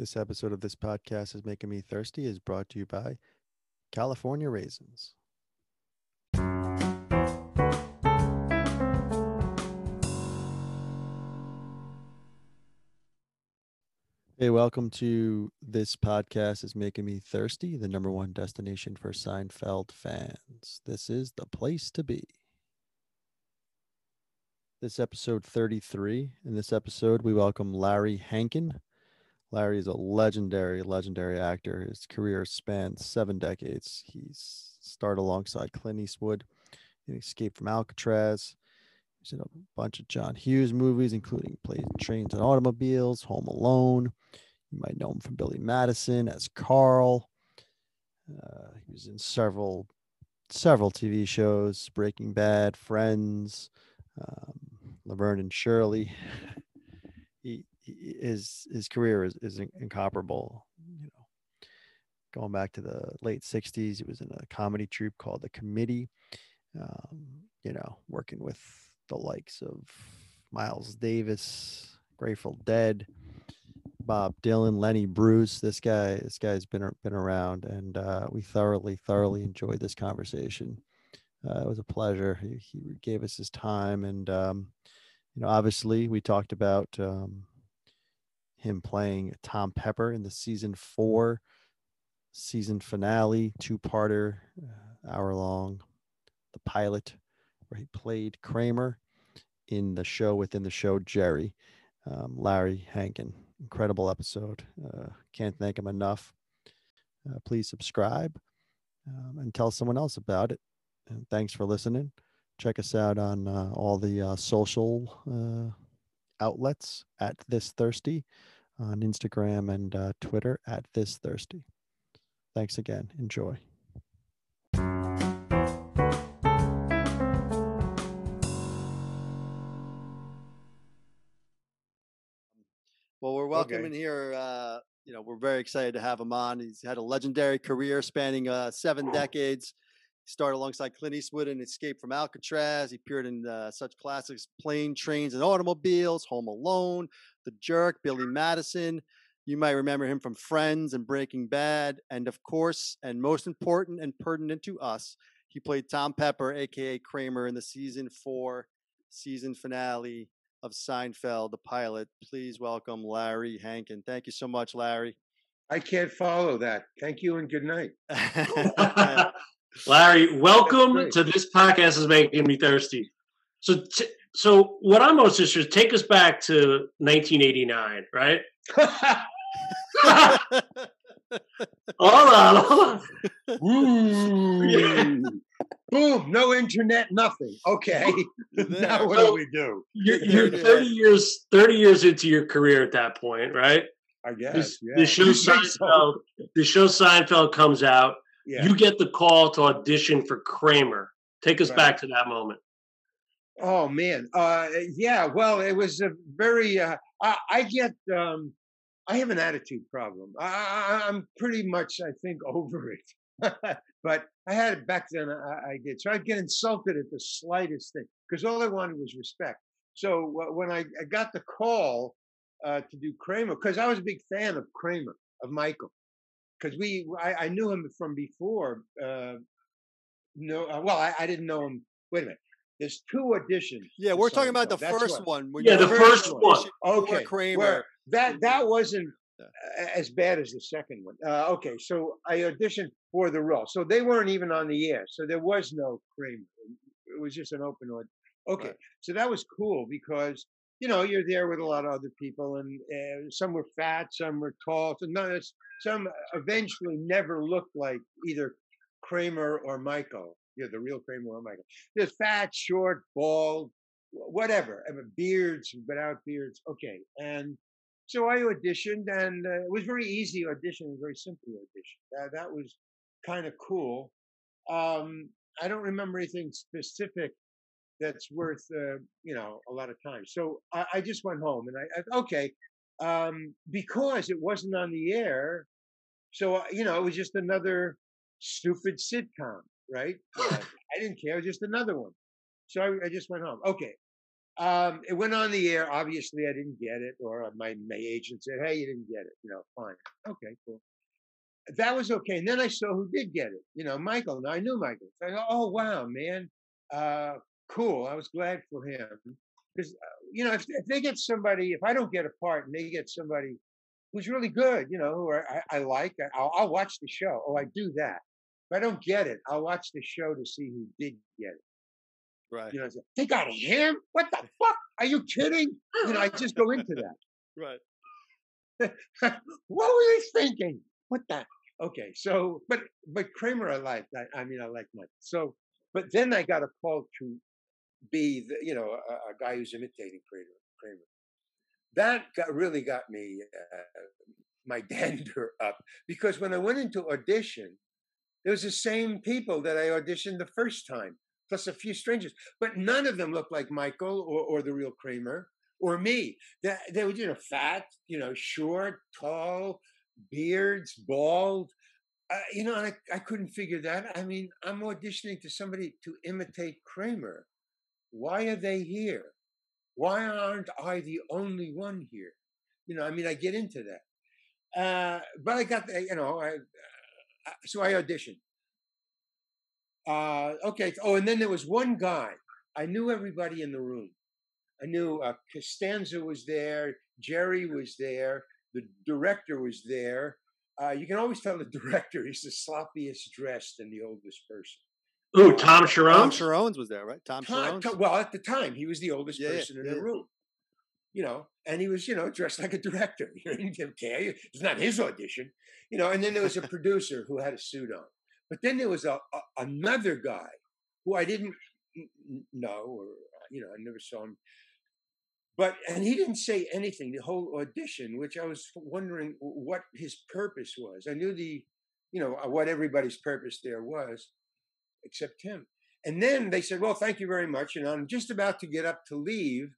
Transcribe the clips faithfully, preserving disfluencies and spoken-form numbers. This episode of this podcast is making me thirsty is brought to you by California Raisins. Hey, welcome to This Podcast is Making Me Thirsty, the number one destination for Seinfeld fans. This is the place to be. This episode thirty-three. In this episode, we welcome Larry Hankin. Larry is a legendary, legendary actor. His career spans seven decades. He's starred alongside Clint Eastwood in Escape from Alcatraz. He's in a bunch of John Hughes movies, including Planes, Trains and Automobiles, Home Alone. You might know him from Billy Madison as Carl. Uh, he was in several, several T V shows, Breaking Bad, Friends, um, Laverne and Shirley. he, he his his career is is incomparable. You know, going back to the late sixties, he was in a comedy troupe called The Committee. Um, you know, working with the likes of Miles Davis, Grateful Dead, Bob Dylan, Lenny Bruce. This guy, this guy's been been around, and uh, we thoroughly, thoroughly enjoyed this conversation. Uh, it was a pleasure. He, he gave us his time, and um, you know, obviously, we talked about um, him playing Tom Pepper in the season four, season finale, two-parter, uh, hour long, the pilot, where he played Kramer in the show within the show Jerry. um, Larry Hankin, incredible episode. Uh, can't thank him enough. Uh, please subscribe um, and tell someone else about it. And thanks for listening. Check us out on uh, all the uh, social uh, outlets at This Thirsty on Instagram and uh, Twitter at This Thirsty. Thanks again. Enjoy. Well, we're welcoming okay. here. Uh, you know, we're very excited to have him on. He's had a legendary career spanning uh, seven decades. He started alongside Clint Eastwood in Escape from Alcatraz. He appeared in uh, such classics, Planes, Trains, and Automobiles, Home Alone, The Jerk, Billy Madison. You might remember him from Friends and Breaking Bad. And of course, and most important and pertinent to us, he played Tom Pepper, a k a. Kramer, in the season four season finale of Seinfeld, the pilot. Please welcome Larry Hankin. Thank you so much, Larry. I can't follow that. Thank you and good night. Larry, welcome to This Podcast is Making Me Thirsty. So, t so what I'm most interested in, take us back to nineteen eighty-nine, right? Hold on, hold on. Ooh. Boom, no internet, nothing. Okay. Now what so do we do? You're, you're thirty years into your career at that point, right? I guess. This, yeah. the, show Seinfeld, the show Seinfeld comes out. Yeah. You get the call to audition for Kramer. Take us right. back to that moment. Oh, man. Uh, yeah, well, it was a very uh, – I, I get um, – I have an attitude problem. I, I'm pretty much, I think, over it. But I had it back then. I, I did. So I'd get insulted at the slightest thing because all I wanted was respect. So uh, when I, I got the call uh, to do Kramer, because I was a big fan of Kramer, of Michael, because we I, I knew him from before. Uh, no, uh, well, I, I didn't know him. Wait a minute. There's two auditions. Yeah, we're talking about the That's first one. one. Yeah, the first one. Okay, Kramer. Where that that wasn't as bad as the second one. Uh, okay, so I auditioned for the role. So they weren't even on the air. So there was no Kramer. It was just an open audition. Okay, right. So that was cool because, you know, you're there with a lot of other people, and uh, some were fat, some were tall. So none of, some eventually never looked like either Kramer or Michael. Yeah, the real Kramer or Michael. There's fat, short, bald, whatever. I mean, beards, without beards. Okay, and so I auditioned, and uh, it was very easy audition, a very simple audition. Uh, that was kind of cool. Um, I don't remember anything specific that's worth, uh, you know, a lot of time. So I, I just went home, and I, I okay, um, because it wasn't on the air, so, uh, you know, it was just another stupid sitcom, right? uh, I didn't care, it was just another one. So I, I just went home. Okay, Um, it went on the air. Obviously, I didn't get it, or my, my agent said, hey, you didn't get it. You know, fine. Okay, cool. That was okay. And then I saw who did get it, you know, Michael. And I knew Michael. So I go, oh, wow, man. Uh, cool. I was glad for him. Because, uh, you know, if, if they get somebody, if I don't get a part and they get somebody who's really good, you know, who I, I like, I'll, I'll watch the show. Oh, I do that. If I don't get it, I'll watch the show to see who did get it. Right. You know, so, they got him? What the fuck? Are you kidding? You know, I just go into that. Right. What were they thinking? What the? Okay. So, but, but Kramer, I liked. I, I mean, I liked Mike. So, but then I got a call to be, the, you know, a, a guy who's imitating Kramer. That got, really got me, uh, my dander up, because when I went into audition, it was the same people that I auditioned the first time, plus a few strangers, but none of them looked like Michael or, or the real Kramer or me. They, they were, you know, fat, you know, short, tall, beards, bald, uh, you know, and I, I couldn't figure that. I mean, I'm auditioning to somebody to imitate Kramer. Why are they here? Why aren't I the only one here? You know, I mean, I get into that. Uh, but I got, the, you know, I, uh, so I auditioned. Uh, okay. Oh, and then there was one guy. I knew everybody in the room. I knew uh, Costanza was there. Jerry was there. The director was there. Uh, you can always tell the director. He's the sloppiest dressed and the oldest person. Ooh, Tom Cherones? Tom Cherones was there, right? Tom, Tom Cherones? Well, at the time, he was the oldest yeah, person yeah, in yeah. the room. You know, and he was, you know, dressed like a director. You know, he didn't care. It's not his audition. You know, and then there was a producer who had a suit on. But then there was a, a, another guy who I didn't know, or, you know, I never saw him. But, and he didn't say anything the whole audition, which I was wondering what his purpose was. I knew the, you know, what everybody's purpose there was, except him. And then they said, well, thank you very much. And I'm just about to get up to leave.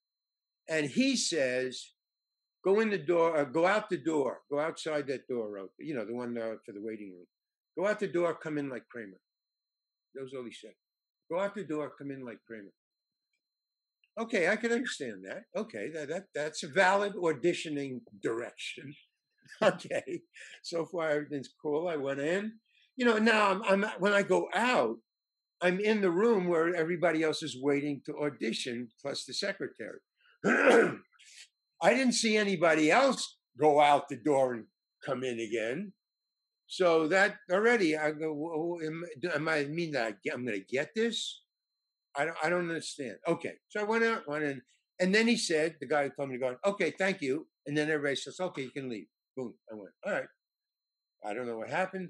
And he says, go in the door, uh, go out the door, go outside that door, you know, the one uh, for the waiting room. Go out the door, come in like Kramer. That was all he said. Go out the door, come in like Kramer. Okay, I can understand that. Okay, that, that that's a valid auditioning direction. Okay, so far everything's cool. I went in. You know, now I'm, I'm when I go out, I'm in the room where everybody else is waiting to audition, plus the secretary. I didn't see anybody else go out the door and come in again. So that already, I go, am, am I mean that I'm going to get this? I don't, I don't understand. Okay. So I went out, went in. And then he said, the guy who told me to go, okay, thank you. And then everybody says, okay, you can leave. Boom. I went, all right. I don't know what happened.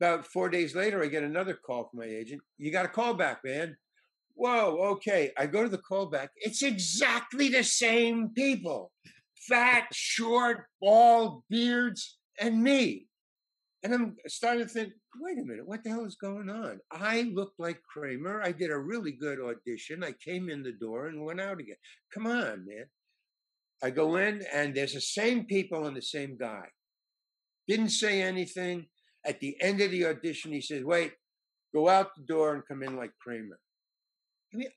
About four days later, I get another call from my agent. You got a call back, man. Whoa. Okay. I go to the call back. It's exactly the same people. Fat, short, bald, beards, and me. And I'm starting to think, wait a minute, what the hell is going on? I looked like Kramer. I did a really good audition. I came in the door and went out again. Come on, man. I go in, and there's the same people and the same guy. Didn't say anything. At the end of the audition, he says, wait, go out the door and come in like Kramer. I mean,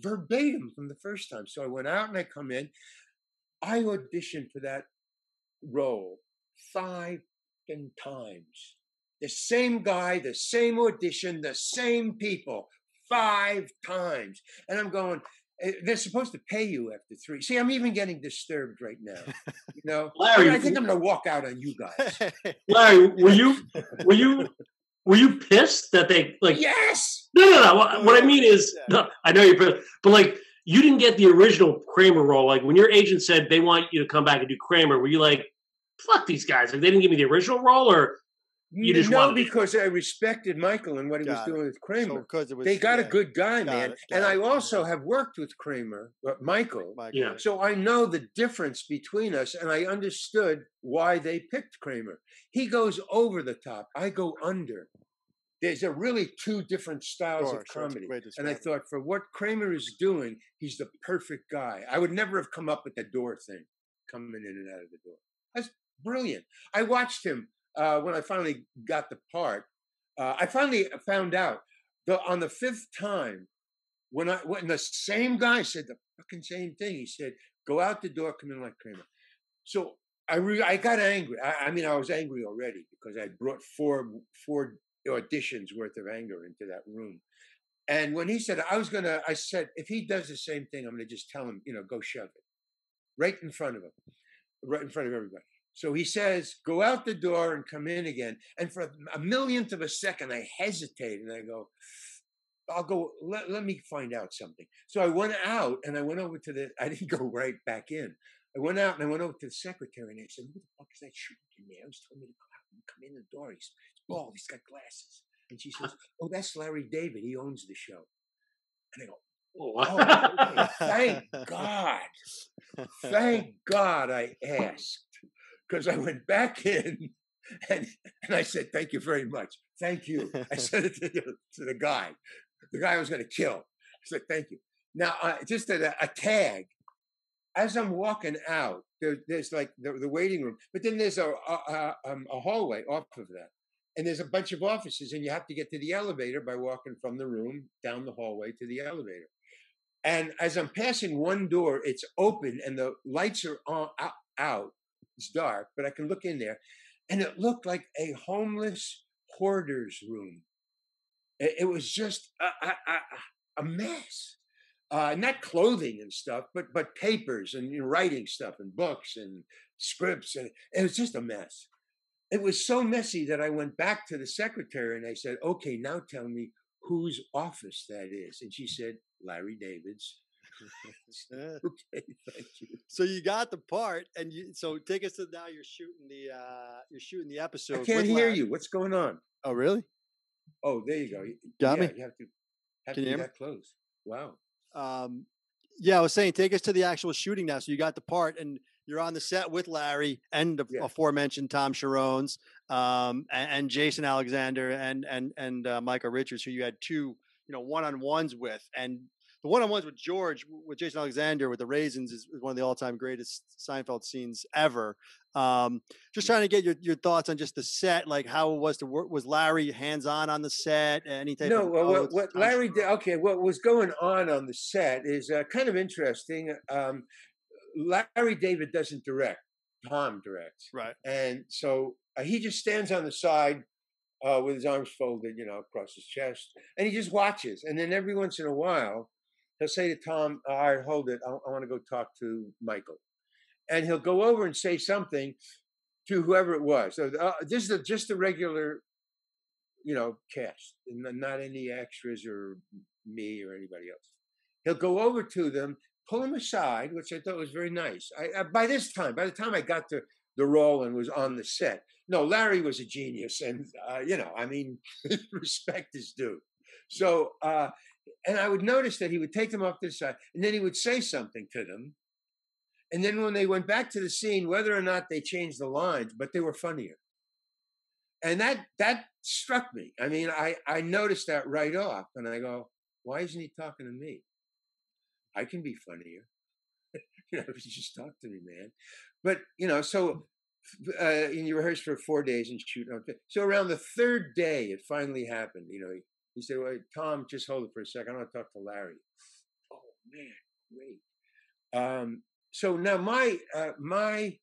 verbatim from the first time. So I went out and I come in. I auditioned for that role five times. The same guy, the same audition, the same people, five times. And I'm going, they're supposed to pay you after three. See, I'm even getting disturbed right now. You know, Larry, I think I'm going to walk out on you guys. Larry, were you, were you, were you pissed that they like? Yes. No, no, no. What, what I mean is, no, I know you're pissed, but like, you didn't get the original Kramer role. Like when your agent said they want you to come back and do Kramer, were you like, fuck these guys? Like they didn't give me the original role, or you just no, wanted because I respected Michael and what he got was doing it. with Kramer. So it was, they got yeah. a good guy, got man. It, and it. I also yeah. have worked with Kramer, but Michael. Michael. Yeah. So I know the difference between us, and I understood why they picked Kramer. He goes over the top. I go under. There's a really two different styles sure, of comedy. Sure, and I thought for what Kramer is doing, he's the perfect guy. I would never have come up with the door thing, coming in and out of the door. That's brilliant. I watched him uh, when I finally got the part. Uh, I finally found out the, on the fifth time when I when the same guy said the fucking same thing. He said, go out the door, come in like Kramer. So I re I got angry. I, I mean, I was angry already because I brought four four auditions worth of anger into that room. And when he said I was gonna, I said, if he does the same thing, I'm gonna just tell him, you know, go shove it, right in front of him, right in front of everybody. So he says, go out the door and come in again. And for a millionth of a second, I hesitate and I go, I'll go, let, let me find out something. So I went out and I went over to the, I didn't go right back in. I went out and I went over to the secretary and I said, who the fuck is that shooting in there? He's telling me to go out and come in the door. He's bald, he's got glasses. And she says, oh, that's Larry David. He owns the show. And I go, oh, okay. Thank God. Thank God I asked. Because I went back in and, and I said, thank you very much. Thank you. I said it to the, to the guy. The guy I was going to kill. I said, thank you. Now, uh, just a, a tag. As I'm walking out, there, there's like the, the waiting room. But then there's a, a, a, um, a hallway off of that. And there's a bunch of offices. And you have to get to the elevator by walking from the room down the hallway to the elevator. And as I'm passing one door, it's open and the lights are on, out. out. It's dark, but I can look in there. And it looked like a homeless hoarder's room. It was just a, a, a mess. Uh, not clothing and stuff, but but papers and you know, writing stuff and books and scripts. And it was just a mess. It was so messy that I went back to the secretary and I said, okay, now tell me whose office that is. And she said, Larry David's. Okay, thank you. So you got the part, and you so take us to now. You're shooting the uh, you're shooting the episode. I can't hear Larry. You. What's going on? Oh, really? Oh, there you go. You, got yeah, me. You have to have Can to be that close. Wow. Um, yeah, I was saying, take us to the actual shooting now. So you got the part, and you're on the set with Larry and the yeah. aforementioned Tom Cherones, um, and, and Jason Alexander, and and and uh, Michael Richards, who you had two, you know, one on ones with, and. The one-on-ones with George, with Jason Alexander, with the raisins is one of the all-time greatest Seinfeld scenes ever. Um, just trying to get your, your thoughts on just the set, like how it was to work. Was Larry hands-on on the set? Any type no, of, well, oh, what, what Larry did, okay, what was going on on the set is uh, kind of interesting. Um, Larry David doesn't direct. Tom directs. Right. And so uh, he just stands on the side uh, with his arms folded, you know, across his chest, and he just watches. And then every once in a while, he'll say to Tom, all right, hold it. I, I want to go talk to Michael. And he'll go over and say something to whoever it was. So uh, this is a, just a regular, you know, cast, not any extras or me or anybody else. He'll go over to them, pull them aside, which I thought was very nice. I, I, by this time, by the time I got to the role and was on the set, no, Larry was a genius. And, uh, you know, I mean, respect is due. So, uh, and I would notice that he would take them off to the side and then he would say something to them. And then when they went back to the scene, whether or not they changed the lines, but they were funnier. And that, that struck me. I mean, I, I noticed that right off and I go, why isn't he talking to me? I can be funnier. You know, if you just talk to me, man. But, you know, so uh, and you rehearse for four days and shoot. So around the third day, it finally happened, you know, he, He said, well, Tom, just hold it for a second. I want to talk to Larry. Oh, man, great. Um, so now my uh, my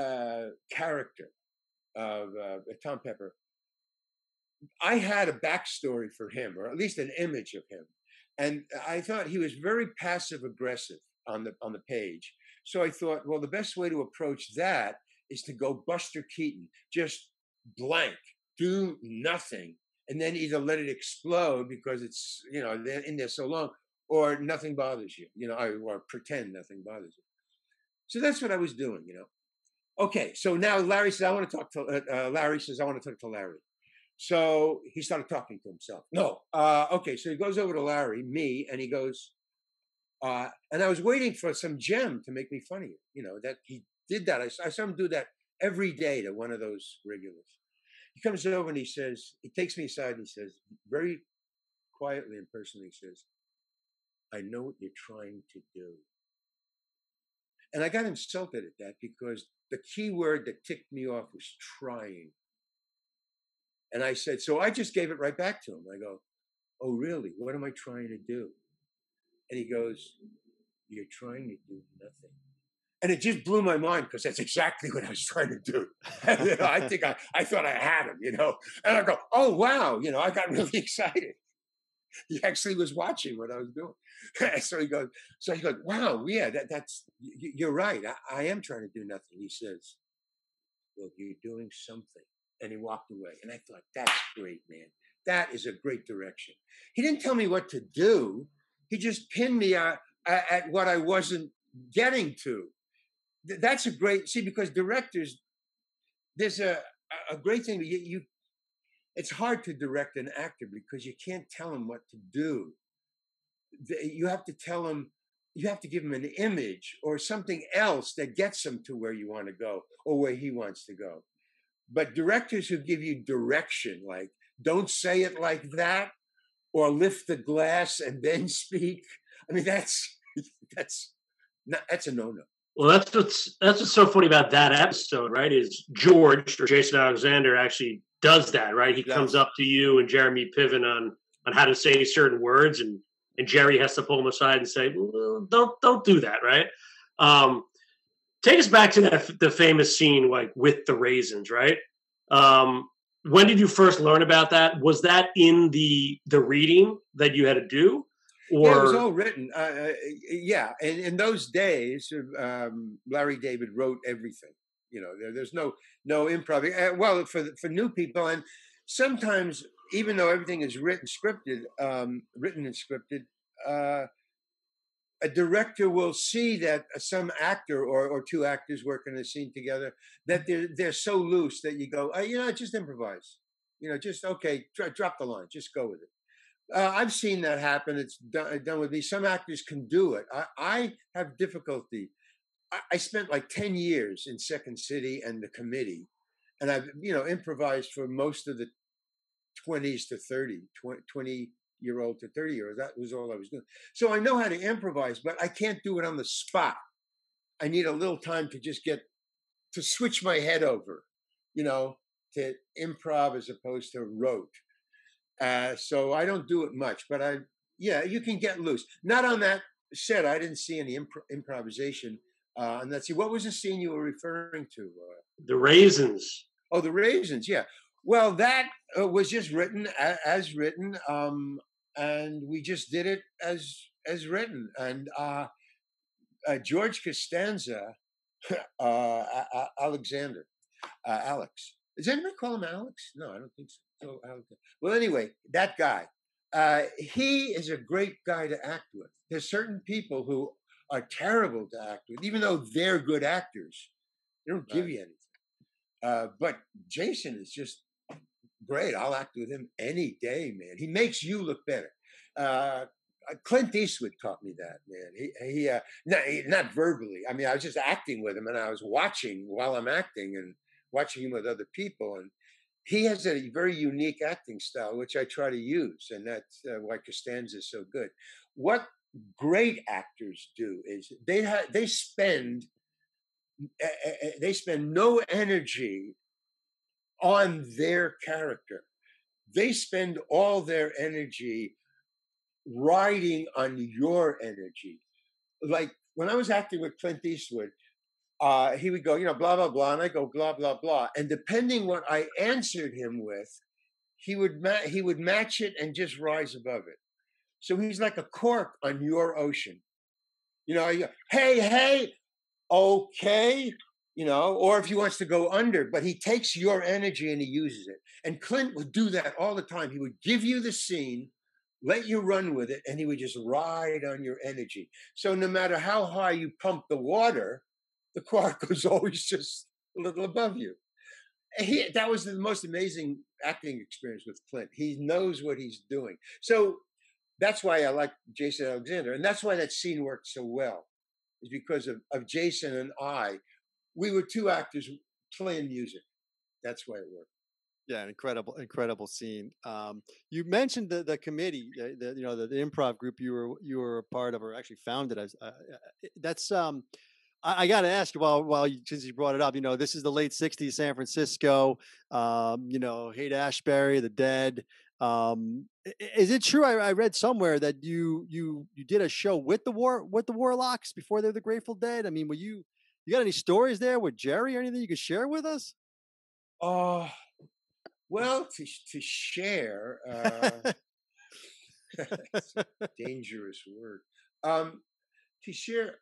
uh, character of uh, Tom Pepper, I had a backstory for him, or at least an image of him. And I thought he was very passive-aggressive on the, on the page. So I thought, well, the best way to approach that is to go Buster Keaton, just blank, do nothing. And then either let it explode because it's, you know, they're in there so long, or nothing bothers you, you know, or pretend nothing bothers you. So that's what I was doing, you know. Okay, so now Larry says, I want to talk to, uh, Larry says, I want to talk to Larry. So he started talking to himself. No, uh, okay, so he goes over to Larry, me, and he goes, uh, and I was waiting for some gem to make me funnier, you know, that he did that. I, I saw him do that every day to one of those regulars. He comes over and he says, he takes me aside and he says, very quietly and personally, he says, I know what you're trying to do. And I got insulted at that because the key word that ticked me off was trying. And I said, so I just gave it right back to him. I go, oh, really? What am I trying to do? And he goes, You're trying to do nothing. And it just blew my mind because that's exactly what I was trying to do. you know, I think I, I thought I had him, you know. And I go, oh, wow, you know, I got really excited. He actually was watching what I was doing. so he goes, so he goes, wow, yeah, that, that's, you're right. I, I am trying to do nothing. He says, well, you're doing something. And he walked away. And I thought, that's great, man. That is a great direction. He didn't tell me what to do. He just pinned me at, at what I wasn't getting to. That's a great, see, because directors, there's a, a great thing. You, you, it's hard to direct an actor because you can't tell him what to do. You have to tell him, you have to give him an image or something else that gets him to where you want to go or where he wants to go. But directors who give you direction, like, don't say it like that, or lift the glass and then speak. I mean, that's that's not, that's a no-no. Well, that's what's that's what's so funny about that episode, right? Is George or Jason Alexander actually does that, right? He yeah. comes up to you and Jeremy Piven on on how to say certain words, and and Jerry has to pull him aside and say, well, "Don't don't do that," right? Um, take us back to that the famous scene, like with the raisins, right? Um, When did you first learn about that? Was that in the the reading that you had to do? Or yeah, it was all written. Uh, yeah, and in those days, um, Larry David wrote everything. You know, there, there's no no improv. Uh, well, for for new people, and sometimes even though everything is written scripted, um, written and scripted, uh, a director will see that some actor or, or two actors working a scene together, that they're, they're so loose that you go, oh, you know, just improvise. You know, just, okay, drop the line. Just go with it. Uh, I've seen that happen. It's done, done with me. Some actors can do it. I, I have difficulty. I, I spent like ten years in Second City and the Committee. And I've, you know, improvised for most of the twenties to thirty, twenty year old to thirty year old. That was all I was doing. So I know how to improvise, but I can't do it on the spot. I need a little time to just get to switch my head over, you know, to improv as opposed to rote. Uh, so I don't do it much, but I, yeah, you can get loose. Not on that set. I didn't see any imp improvisation. Uh, and let's see, what was the scene you were referring to? Uh, the raisins. Oh, the raisins. Yeah. Well, that uh, was just written as, as written. Um, And we just did it as as written. And uh, uh, George Costanza, uh, Alexander, uh, Alex. Does anybody call him Alex? No, I don't think so. so Alex. Well, anyway, that guy. Uh, he is a great guy to act with. There's certain people who are terrible to act with, even though they're good actors. They don't give you anything. Uh, but Jason is just great. I'll act with him any day, man. He makes you look better. Uh, Clint Eastwood taught me that, man. He, he, uh, not, he, not verbally. I mean, I was just acting with him, and I was watching while I'm acting and watching him with other people. And he has a very unique acting style, which I try to use, and that's uh, why Costanza is so good. What great actors do is they ha they spend uh, uh, they spend no energy on their character. They spend all their energy riding on your energy. Like when I was acting with Clint Eastwood, uh, he would go, you know, blah, blah, blah. And I go, blah, blah, blah. And depending what I answered him with, he would, ma he would match it and just rise above it. So he's like a cork on your ocean. You know, you go, hey, hey, okay. You know, or if he wants to go under, but he takes your energy and he uses it. And Clint would do that all the time. He would give you the scene, let you run with it, and he would just ride on your energy. So no matter how high you pump the water, the cork was always just a little above you. He, that was the most amazing acting experience with Clint. He knows what he's doing. So that's why I like Jason Alexander. And that's why that scene worked so well, is because of, of Jason and I. We were two actors playing music. That's why it worked. Yeah, an incredible, incredible scene. Um, you mentioned the the committee, the, the, you know, the, the improv group you were you were a part of, or actually founded. As, uh, that's um, I, I got to ask you while while you, since you brought it up. You know, this is the late sixties, San Francisco. Um, you know, Haight-Ashbury, the Dead. Um, is it true? I, I read somewhere that you you you did a show with the war with the Warlocks before they were the Grateful Dead. I mean, were you you got any stories there with Jerry or anything you could share with us? Uh well, to to share, uh, that's a dangerous word. Um, to share,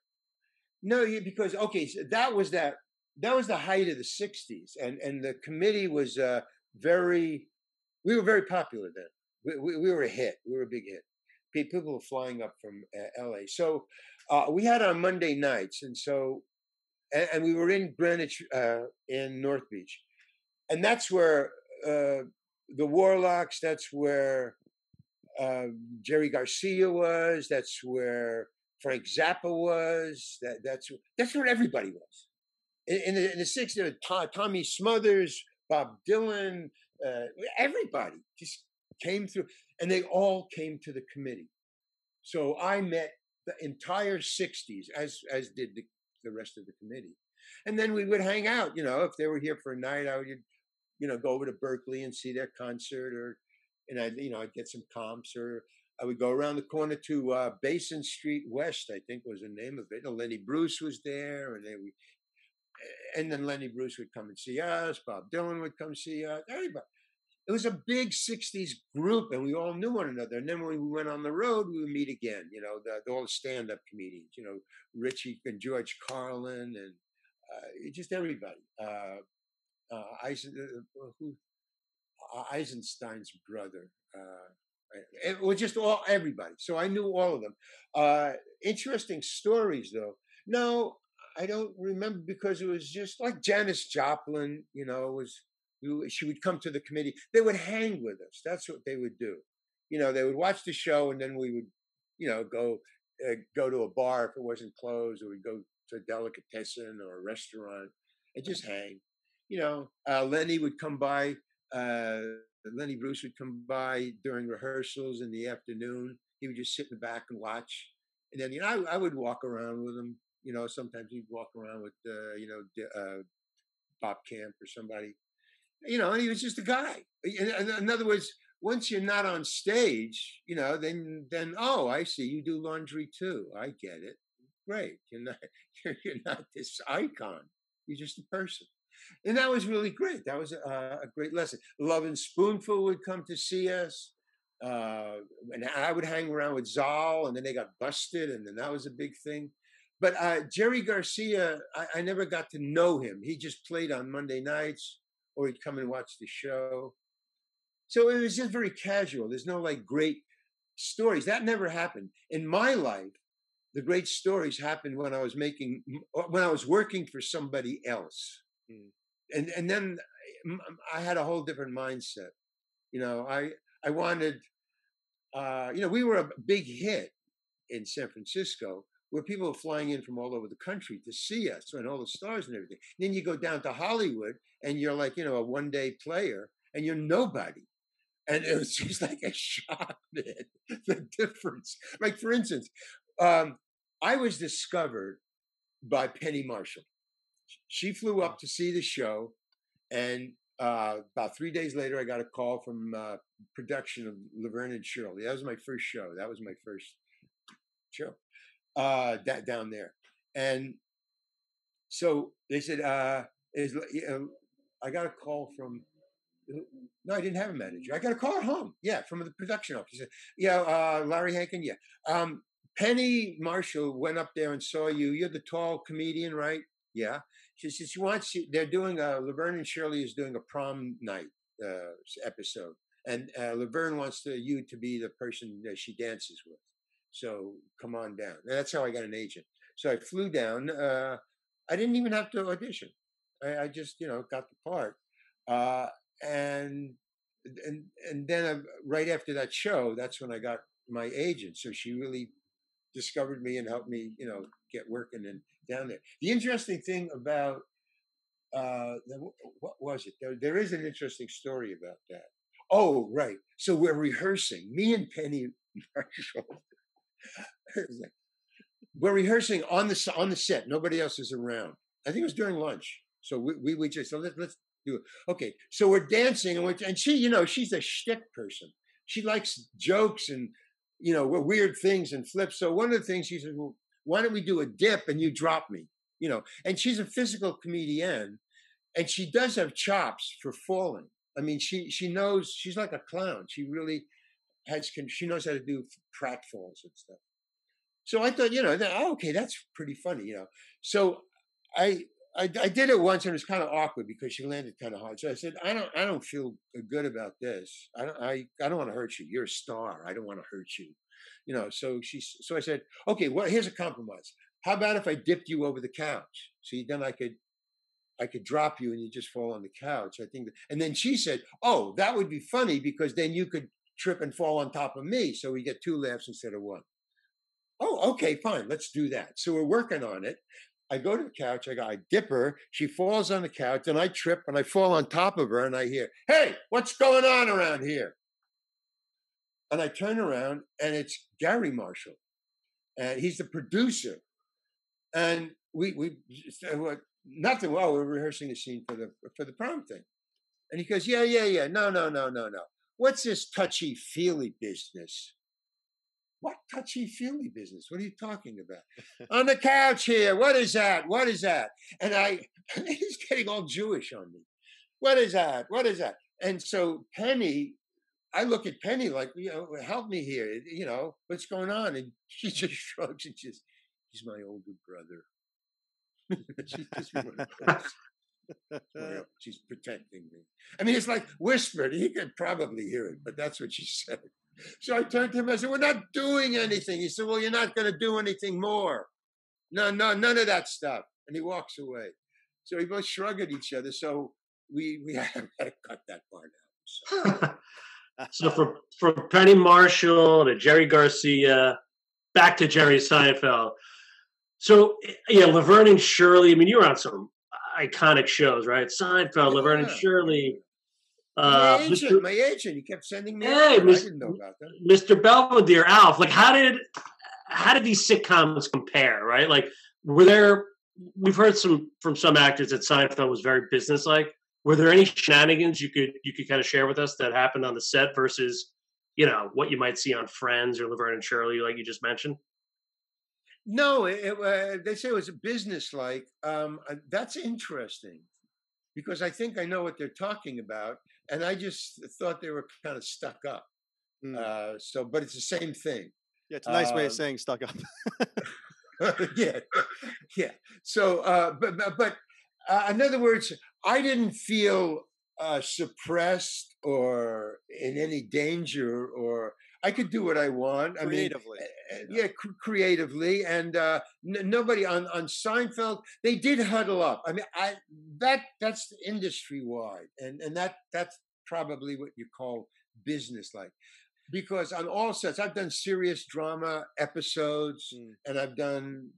no, because okay, so that was that that was the height of the sixties, and and the Committee was uh, very. We were very popular then. We, we, we were a hit. We were a big hit. People were flying up from uh, L A. So uh, we had our Monday nights, and so and, and we were in Greenwich, uh, in North Beach, and that's where uh, the Warlocks. That's where uh, Jerry Garcia was. That's where Frank Zappa was. That, that's that's where everybody was. In, in the in the sixties, Tommy Smothers, Bob Dylan. Uh, everybody just came through, and they all came to the Committee. So I met the entire sixties, as as did the, the rest of the Committee. And then we would hang out. You know, if they were here for a night, I would, you know, go over to Berkeley and see their concert, or and I, you know, I'd get some comps, or I would go around the corner to uh, Basin Street West, I think was the name of it. And Lenny Bruce was there, and they would. And then Lenny Bruce would come and see us. Bob Dylan would come see us. Everybody. It was a big sixties group, and we all knew one another. And then when we went on the road, we would meet again. You know, the, the all the stand-up comedians. You know, Richie and George Carlin, and uh, just everybody. Uh, uh, Eisen, uh, who, uh, Eisenstein's brother. Uh, it was just all everybody. So I knew all of them. Uh, interesting stories, though. No. I don't remember, because it was just like Janis Joplin, you know, was she would come to the Committee. They would hang with us. That's what they would do. You know, they would watch the show, and then we would, you know, go uh, go to a bar if it wasn't closed, or we'd go to a delicatessen or a restaurant and just hang. You know, uh, Lenny would come by. Uh, Lenny Bruce would come by during rehearsals in the afternoon. He would just sit in the back and watch. And then, you know, I, I would walk around with him. You know, sometimes he'd walk around with, uh, you know, uh, Bob Camp or somebody. You know, and he was just a guy. In, in other words, once you're not on stage, you know, then, then oh, I see, you do laundry too. I get it. Great. You're not, you're, you're not this icon. You're just a person. And that was really great. That was a, a great lesson. Love and Spoonful would come to see us. Uh, and I would hang around with Zal, and then they got busted, and then that was a big thing. But uh, Jerry Garcia, I, I never got to know him. He just played on Monday nights, or he'd come and watch the show. So it was just very casual. There's no like great stories. That never happened. In my life, the great stories happened when I was making, when I was working for somebody else. Mm. And and then I had a whole different mindset. You know, I, I wanted, uh, you know, we were a big hit in San Francisco, where people are flying in from all over the country to see us, and all the stars and everything. And then you go down to Hollywood, and you're like, you know, a one-day player, and you're nobody. And it was just like a shock, man, the difference. Like, for instance, um, I was discovered by Penny Marshall. She flew up to see the show, and uh, about three days later, I got a call from uh, production of Laverne and Shirley. That was my first show. That was my first show. Uh, that down there, and so they said, uh, is, uh, I got a call from. No, I didn't have a manager. I got a call at home. Yeah, from the production office. Said, yeah, uh, Larry Hankin. Yeah, um, Penny Marshall went up there and saw you. You're the tall comedian, right? Yeah. She said she wants you. They're doing a Laverne and Shirley is doing a prom night uh, episode, and uh, Laverne wants to, you to be the person that she dances with. So come on down. And that's how I got an agent. So I flew down. Uh, I didn't even have to audition. I, I just, you know, got the part. Uh, and and and then I, right after that show, that's when I got my agent. So she really discovered me and helped me, you know, get working and down there. The interesting thing about uh, the, what was it? There, there is an interesting story about that. Oh, right. So we're rehearsing. Me and Penny Marshall. We're rehearsing on the on the set. Nobody else is around. I think it was during lunch. So we we, we just so let, let's do it. Okay. So we're dancing, and, we're, and she, you know, she's a shtick person. she likes jokes and, you know, weird things and flips. So one of the things she said, well, why don't we do a dip and you drop me, you know? And she's a physical comedian, and she does have chops for falling. I mean, she she knows, she's like a clown. She really has, she knows how to do pratfalls and stuff. So I thought, you know, that, oh, okay, that's pretty funny, you know. So I, I I did it once, and it was kind of awkward because she landed kind of hard. So I said, I don't I don't feel good about this. I don't I I don't want to hurt you. You're a star. I don't want to hurt you, you know. So she so I said, okay, well, here's a compromise. How about if I dipped you over the couch? See, then I could. I could drop you and you just fall on the couch. I think, that, and then she said, "Oh, that would be funny because then you could trip and fall on top of me, so we get two laughs instead of one." Oh, okay, fine. Let's do that. So we're working on it. I go to the couch. I go, I dip her. She falls on the couch, and I trip and I fall on top of her, and I hear, "Hey, what's going on around here?" And I turn around, and it's Gary Marshall, and he's the producer, and we we. Uh, Nothing. Well, we're rehearsing a scene for the for the prom thing, and he goes, "Yeah, yeah, yeah. No, no, no, no, no. What's this touchy feely business? What touchy feely business? What are you talking about? On the couch here. What is that? What is that?" And I, and he's getting all Jewish on me. What is that? What is that? And so Penny, I look at Penny like, you know, help me here. You know, what's going on? And she just shrugs and says, "He's my older brother." She's, just she's protecting me. I mean, it's like whispered. He could probably hear it, but that's what she said. So I turned to him. I said, "We're not doing anything." He said, "Well, you're not going to do anything more. No, no, none of that stuff." And he walks away. So we both shrug at each other. So we we had to cut that part out. So, so from from Penny Marshall to Jerry Garcia, back to Jerry Seinfeld. So, yeah, Laverne and Shirley. I mean, you were on some iconic shows, right? Seinfeld, Laverne yeah. and Shirley. Uh, my agent, Mister my agent, he kept sending me. Hey, I didn't know about that. Mister Belvedere, Alf. Like, how did how did these sitcoms compare? Right? Like, were there? We've heard some from some actors that Seinfeld was very businesslike. Were there any shenanigans you could you could kind of share with us that happened on the set versus, you know, what you might see on Friends or Laverne and Shirley, like you just mentioned? No, it, it, uh, they say it was business-like. Um, uh, that's interesting because I think I know what they're talking about, and I just thought they were kind of stuck up. Mm. Uh, so, but it's the same thing. Yeah, it's a nice uh, way of saying stuck up. yeah, yeah. So, uh, but but, but uh, in other words, I didn't feel uh, suppressed or in any danger or. I could do what I want. I creatively. mean, yeah, cr creatively, and uh, n nobody on on Seinfeld. They did huddle up. I mean, I that that's industry wide, and and that that's probably what you call business like, because on all sets, I've done serious drama episodes, mm. and I've done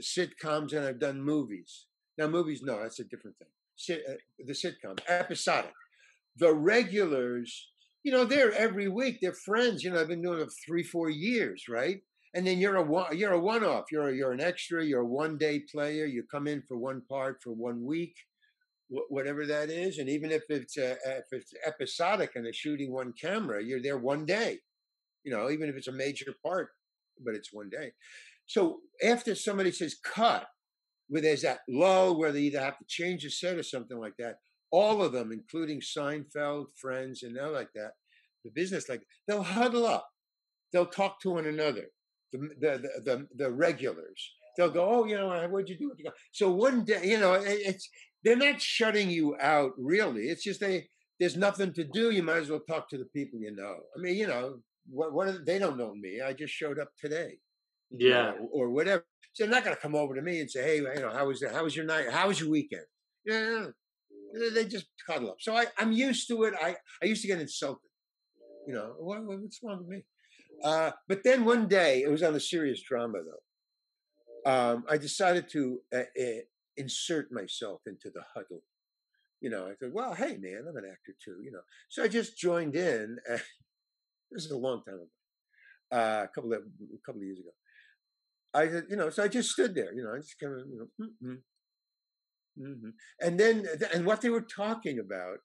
sitcoms, and I've done movies. Now, movies, no, that's a different thing. Sit, uh, the sitcom, episodic, the regulars. You know, they're every week. They're friends. You know, I've been doing it for three, four years, right? And then you're a one, you're a one-off. You're a, you're an extra. You're a one-day player. You come in for one part for one week, wh whatever that is. And even if it's uh, if it's episodic and they're shooting one camera, you're there one day. You know, even if it's a major part, but it's one day. So after somebody says cut, where there's that lull where they either have to change a set or something like that. All of them, including Seinfeld, Friends, and all like that, the business like they'll huddle up, they'll talk to one another, the the the, the, the regulars. They'll go, oh, you know, what'd you do? What'd you go? So one day, you know, it's they're not shutting you out really. It's just they there's nothing to do. You might as well talk to the people you know. I mean, you know, what what are, they don't know me. I just showed up today, yeah, you know, or whatever. So they're not going to come over to me and say, hey, you know, how was that? How was your night? How was your weekend? Yeah. They just cuddle up. So I, I'm used to it. I, I used to get insulted. You know, what, what's wrong with me? Uh, but then one day, it was on a serious drama, though. Um, I decided to uh, uh, insert myself into the huddle. You know, I thought, well, hey, man, I'm an actor, too. You know, so I just joined in. And this is a long time ago. Uh, a couple of a couple of years ago. I said, you know, so I just stood there. You know, I just kind of, you know, mm-hmm. Mm-hmm. And then, and what they were talking about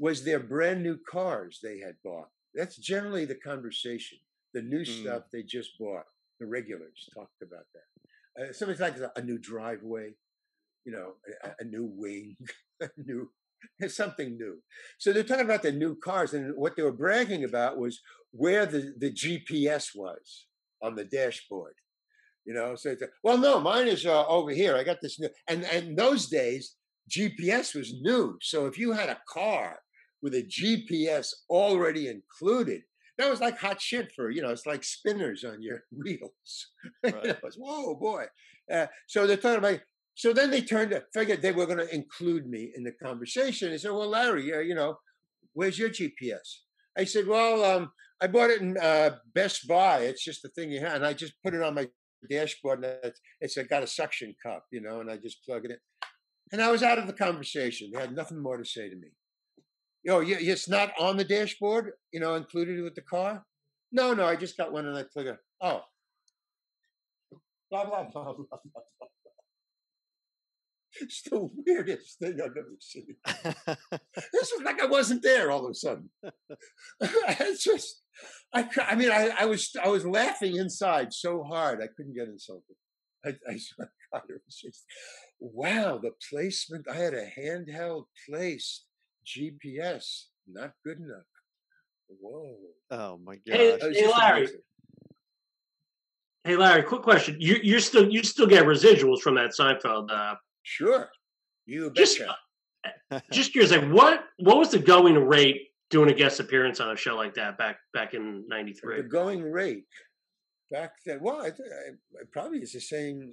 was their brand new cars they had bought. That's generally the conversation. The new mm. stuff they just bought, the regulars talked about that. Uh, something like a new driveway, you know, a, a new wing, a new something new. So they're talking about the new cars, and what they were bragging about was where the, the G P S was on the dashboard. You know, so it's a, well, no, mine is uh, over here. I got this new, and and those days G P S was new. So if you had a car with a G P S already included, that was like hot shit for, you know, it's like spinners on your wheels. Right. You know, it's, whoa, boy. Uh, so they're talking about. So then they turned to figure they were going to include me in the conversation. They said, well, Larry, uh, you know, where's your G P S? I said, well, um, I bought it in uh, Best Buy. It's just the thing you have. And I just put it on my dashboard, and it's, it's got a suction cup, you know, and I just plug it in. And I was out of the conversation. They had nothing more to say to me. You know, it's not on the dashboard, you know, included with the car? No, no, I just got one and I plug it. Oh. Blah, blah, blah, blah, blah, blah. It's the weirdest thing I've ever seen. This was like I wasn't there all of a sudden. It's just, I, I mean, I, I was I was laughing inside so hard I couldn't get insulted. I, I swear to God, it was just, wow, the placement. I had a handheld placed G P S, not good enough. Whoa! Oh my God! Hey, hey Larry. Amazing. Hey Larry, quick question. You you're still you still get residuals from that Seinfeld? Uh, Sure, you just uh, just curious, like what what was the going rate doing a guest appearance on a show like that back back in ninety-three? The going rate back then, well, I, I, probably it's the same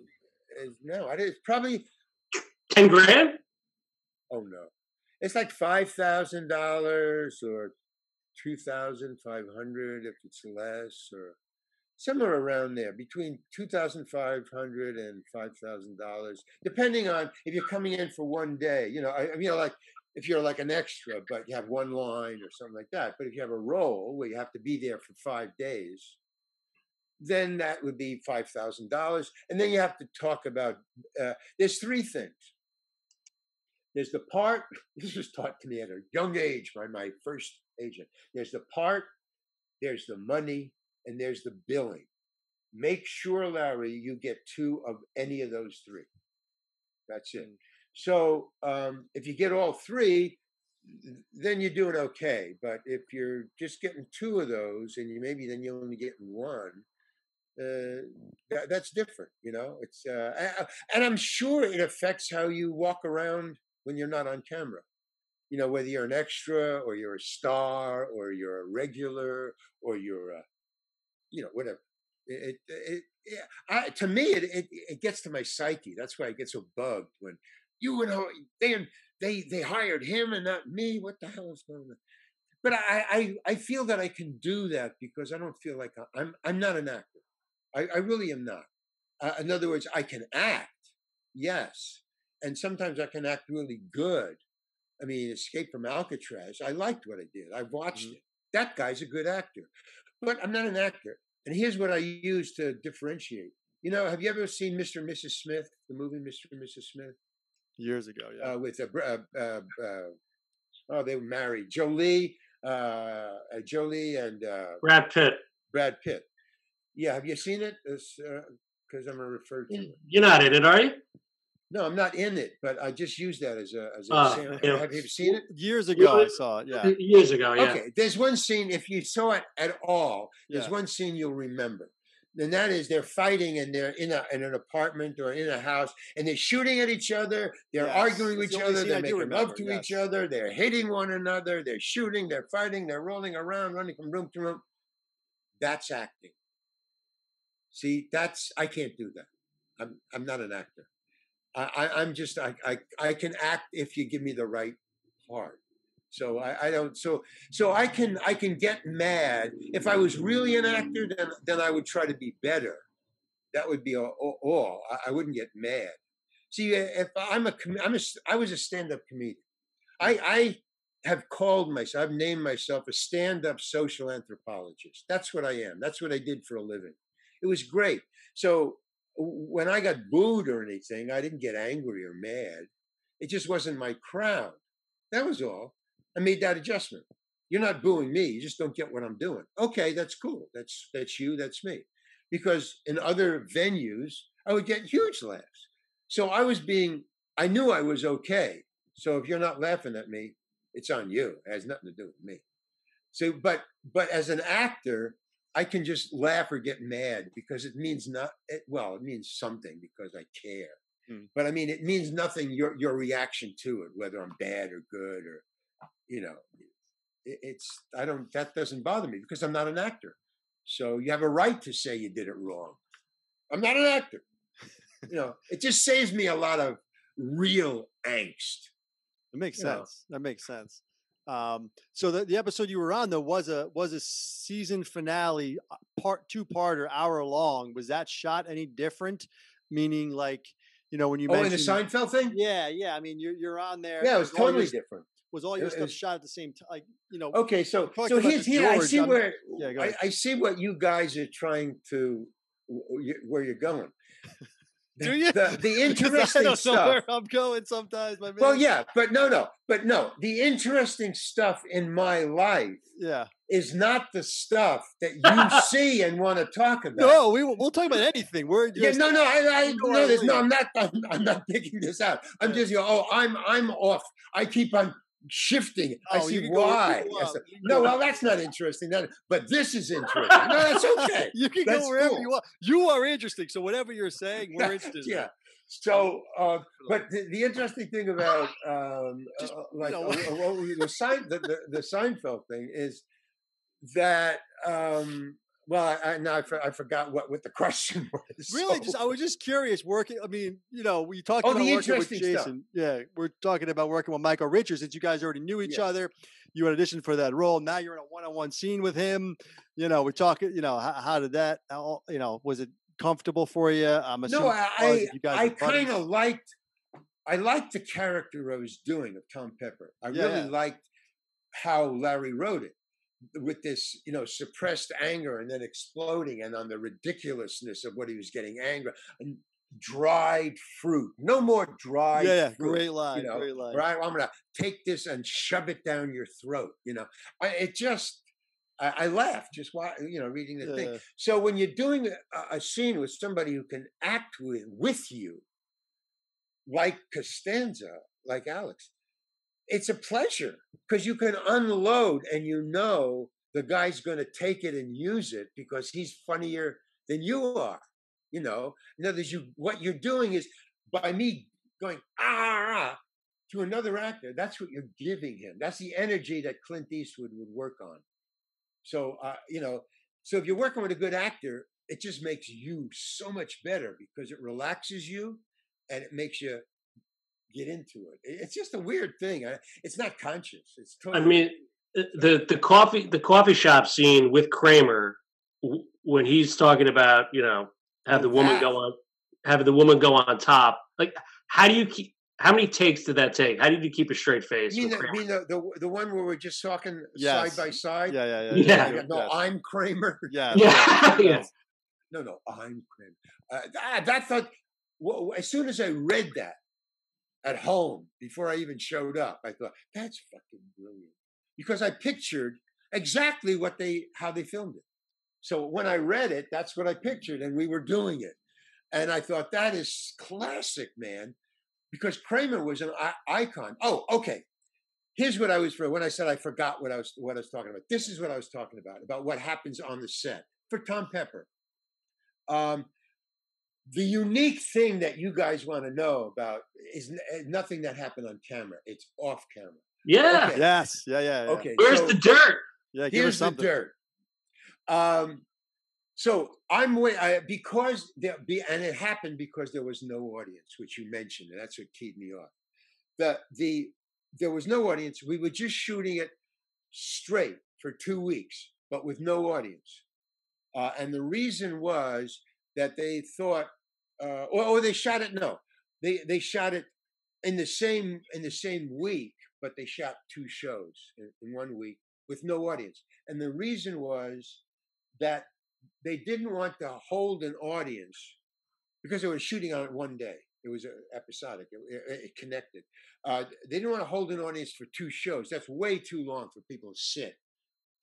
as now. I did probably ten grand. Oh no, it's like five thousand dollars or two thousand five hundred if it's less, or somewhere around there, between two thousand five hundred dollars and five thousand dollars, depending on if you're coming in for one day. You know, I, I mean, you know, like if you're like an extra, but you have one line or something like that. But if you have a role where you have to be there for five days, then that would be five thousand dollars. And then you have to talk about, uh, there's three things. There's the part, this was taught to me at a young age by my first agent. There's the part, there's the money, and there's the billing. Make sure, Larry, you get two of any of those three. That's it. So um, if you get all three, then you're doing okay. But if you're just getting two of those, and you maybe then you're only getting one, uh, that, that's different, you know. It's uh, and I'm sure it affects how you walk around when you're not on camera. You know, whether you're an extra or you're a star or you're a regular or you're a you know, whatever. It, it, it I, to me, it, it it gets to my psyche. That's why I get so bugged when you know they they they hired him and not me. What the hell is going on? But I I, I feel that I can do that because I don't feel like I, I'm I'm not an actor. I, I really am not. Uh, in other words, I can act, yes, and sometimes I can act really good. I mean, Escape from Alcatraz. I liked what I did. I watched mm-hmm. it. That guy's a good actor. But I'm not an actor. And here's what I use to differentiate. You know, have you ever seen Mister and Missus Smith, the movie Mister and Missus Smith? Years ago, yeah. Uh, with, a, uh, uh, uh, oh, they were married. Jolie, uh, Jolie and... Uh, Brad Pitt. Brad Pitt. Yeah, have you seen it? Because uh, I'm going to refer to it. You're not in it, are you? No, I'm not in it, but I just use that as a, as a uh, scene. Yeah. Have you ever seen it? Years ago, I saw it, yeah. Years ago, yeah. Okay, there's one scene, if you saw it at all, there's yeah. one scene you'll remember. And that is they're fighting and they're in, a, in an apartment or in a house, and they're shooting at each other, they're yes. arguing with each other, they're making love to yes. each other, they're hitting one another, they're shooting, they're fighting, they're rolling around, running from room to room. That's acting. See, that's, I can't do that. I'm I'm not an actor. I, I'm just I, I I can act if you give me the right part. So I, I don't so so I can I can get mad. If I was really an actor, then then I would try to be better. That would be all. all. I, I wouldn't get mad. See, if I'm a I'm a I was a stand-up comedian. I I have called myself. I've named myself a stand-up social anthropologist. That's what I am. That's what I did for a living. It was great. So. When I got booed or anything, I didn't get angry or mad. It just wasn't my crowd. That was all. I made that adjustment. You're not booing me. You just don't get what I'm doing. Okay, that's cool. That's that's you. That's me. Because in other venues, I would get huge laughs. So I was being, I knew I was okay. So if you're not laughing at me, it's on you. It has nothing to do with me. So, but but as an actor, I can just laugh or get mad because it means not, it, well, it means something because I care. Mm. But I mean, it means nothing, your your reaction to it, whether I'm bad or good or, you know, it, it's, I don't, that doesn't bother me because I'm not an actor. So you have a right to say you did it wrong. I'm not an actor. You know, it just saves me a lot of real angst. It makes sense. Know. That makes sense. Um, so the, the episode you were on though was a was a season finale, part two-parter, hour long. Was that shot any different? Meaning, like, you know, when you oh, mentioned in the Seinfeld thing? Yeah, yeah. I mean, you're you're on there. Yeah, it was totally different. Was all your stuff shot at the same time? Like, you know. Okay, so so here's here I see where yeah, I, I see what you guys are trying to where you're going. Do you? The, the interesting I don't stuff. Know where I'm going sometimes. My man. Well, yeah, but no, no, but no. The interesting stuff in my life, yeah, is not the stuff that you see and want to talk about. No, we we'll talk about anything. We're just, yeah, no, no, I, I no, this, no, I'm not, I'm, I'm not picking this out. I'm yeah. just, you know, oh, I'm, I'm off. I keep on shifting. Oh, I see why. Go, yes. No, well, that's not interesting. That, but this is interesting. No, that's okay. You can that's go wherever cool. you want. You are interesting. So whatever you're saying, we're interested. Yeah. In. So, uh, but the, the interesting thing about um, Just, uh, like no. uh, well, the, Sein, the, the, the Seinfeld thing is that. Um, Well, I, I, now I, for, I forgot what, what the question was. Really? So. Just, I was just curious. Working, I mean, you know, we talked oh, about working with Jason. Stuff. Yeah, we're talking about working with Michael Richards. Since you guys already knew each yes. other, you had auditioned for that role. Now you're in a one-on-one scene with him. You know, we're talking. You know, how, how did that? How, you know, was it comfortable for you? I'm assuming. No, I, you guys I kind of liked. I liked the character I was doing of Tom Pepper. I yeah. really liked how Larry wrote it. With this, you know, suppressed anger and then exploding, and on the ridiculousness of what he was getting angry. And dried fruit, no more dried. Yeah, yeah. Fruit, great line. You know, great line. Right, I'm gonna take this and shove it down your throat. You know, I, it just, I, I laughed just while you know reading the yeah. thing. So when you're doing a, a scene with somebody who can act with with you, like Costanza, like Alex. It's a pleasure because you can unload and you know the guy's going to take it and use it because he's funnier than you are. You know, in other words, you, what you're doing is by me going, ah, to another actor, that's what you're giving him. That's the energy that Clint Eastwood would work on. So, uh, you know, so if you're working with a good actor, it just makes you so much better because it relaxes you and it makes you get into it. It's just a weird thing. It's not conscious. It's totally I mean, the the coffee the coffee shop scene with Kramer when he's talking about, you know, have the woman go on having the woman go on top. Like, how do you keep? How many takes did that take? How did you keep a straight face? You mean, the, mean the, the the one where we're just talking yes. side by side? Yeah, yeah, yeah. yeah. yeah. No, yes. I'm Kramer. Yeah, yeah. yeah. No, no, I'm Kramer. Uh, that thought. Well, as soon as I read that. At home, before I even showed up, I thought, that's fucking brilliant. Because I pictured exactly what they, how they filmed it. So when I read it, that's what I pictured, and we were doing it. And I thought, that is classic, man. Because Kramer was an icon. Oh, okay. Here's what I was, when I said I forgot what I was, what I was talking about. This is what I was talking about, about what happens on the set for Tom Pepper. Um, The unique thing that you guys want to know about is nothing that happened on camera. It's off camera. Yeah. Okay. Yes. Yeah, yeah. Yeah. Okay. Where's so the dirt? Yeah. Give here's the dirt. Um. So I'm wait I, because there be and it happened because there was no audience, which you mentioned, and that's what keyed me off. The the there was no audience. We were just shooting it straight for two weeks, but with no audience, uh, and the reason was. That they thought, uh, or, or they shot it. No, they they shot it in the same in the same week, but they shot two shows in, in one week with no audience. And the reason was that they didn't want to hold an audience because they were shooting on it one day. It was episodic. It, it, it connected. Uh, they didn't want to hold an audience for two shows. That's way too long for people to sit.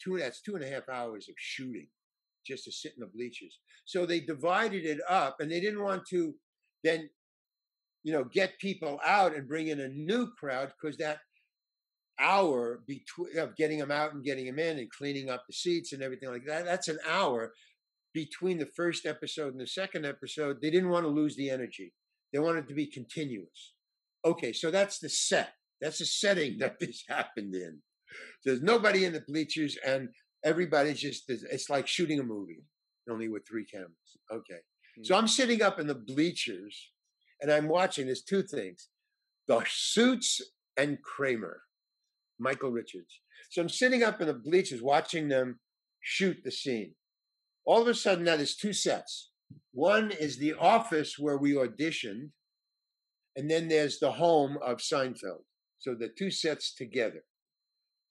Two, that's two and a half hours of shooting just to sit in the bleachers. So they divided it up, and they didn't want to then, you know, get people out and bring in a new crowd, because that hour between of getting them out and getting them in and cleaning up the seats and everything like that, that's an hour between the first episode and the second episode. They didn't want to lose the energy. They wanted it to be continuous. Okay, so that's the set. That's the setting that this happened in. There's nobody in the bleachers, and everybody's just, it's like shooting a movie, only with three cameras. Okay. Mm-hmm. So I'm sitting up in the bleachers, and I'm watching, there's two things, The Suits and Kramer, Michael Richards. So I'm sitting up in the bleachers watching them shoot the scene. All of a sudden, now there's two sets. One is the office where we auditioned, and then there's the home of Seinfeld. So the two sets together.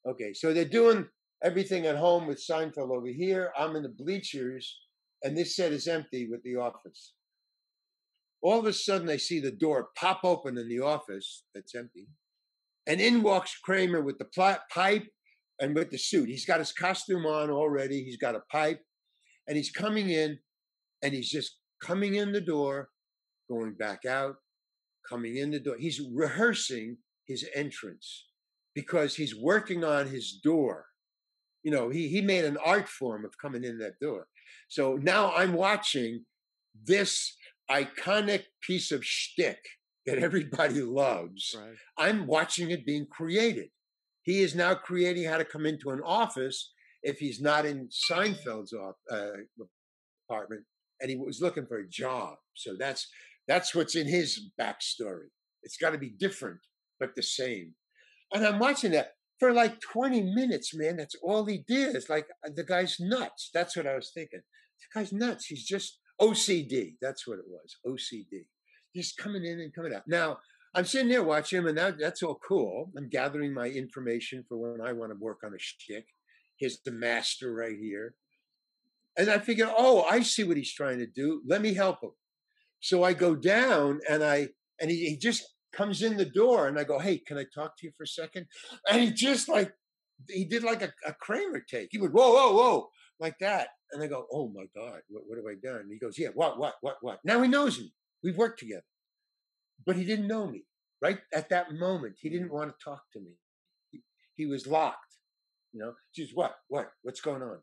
Okay, so they're doing everything at home with Seinfeld over here. I'm in the bleachers, and this set is empty with the office. All of a sudden, I see the door pop open in the office that's empty, and in walks Kramer with the pipe and with the suit. He's got his costume on already. He's got a pipe, and he's coming in, and he's just coming in the door, going back out, coming in the door. He's rehearsing his entrance, because he's working on his door. You know, he, he made an art form of coming in that door. So now I'm watching this iconic piece of shtick that everybody loves. Right. I'm watching it being created. He is now creating how to come into an office if he's not in Seinfeld's uh, apartment, and he was looking for a job. So that's, that's what's in his backstory. It's got to be different, but the same. And I'm watching that for like twenty minutes, man. That's all he did. It's like, the guy's nuts. That's what I was thinking. The guy's nuts. He's just O C D. That's what it was, O C D. Just coming in and coming out. Now, I'm sitting there watching him, and that, that's all cool. I'm gathering my information for when I want to work on a shtick. Here's the master right here. And I figure, oh, I see what he's trying to do. Let me help him. So I go down, and I and he, he just – comes in the door, and I go, hey, can I talk to you for a second? And he just like, he did like a, a Kramer take. He would, whoa, whoa, whoa, like that. And I go, oh my God, what, what have I done? And he goes, yeah, what, what, what, what? Now he knows me. We've worked together. But he didn't know me, right? At that moment, he didn't want to talk to me. He, he was locked, you know? She's what, what, what's going on?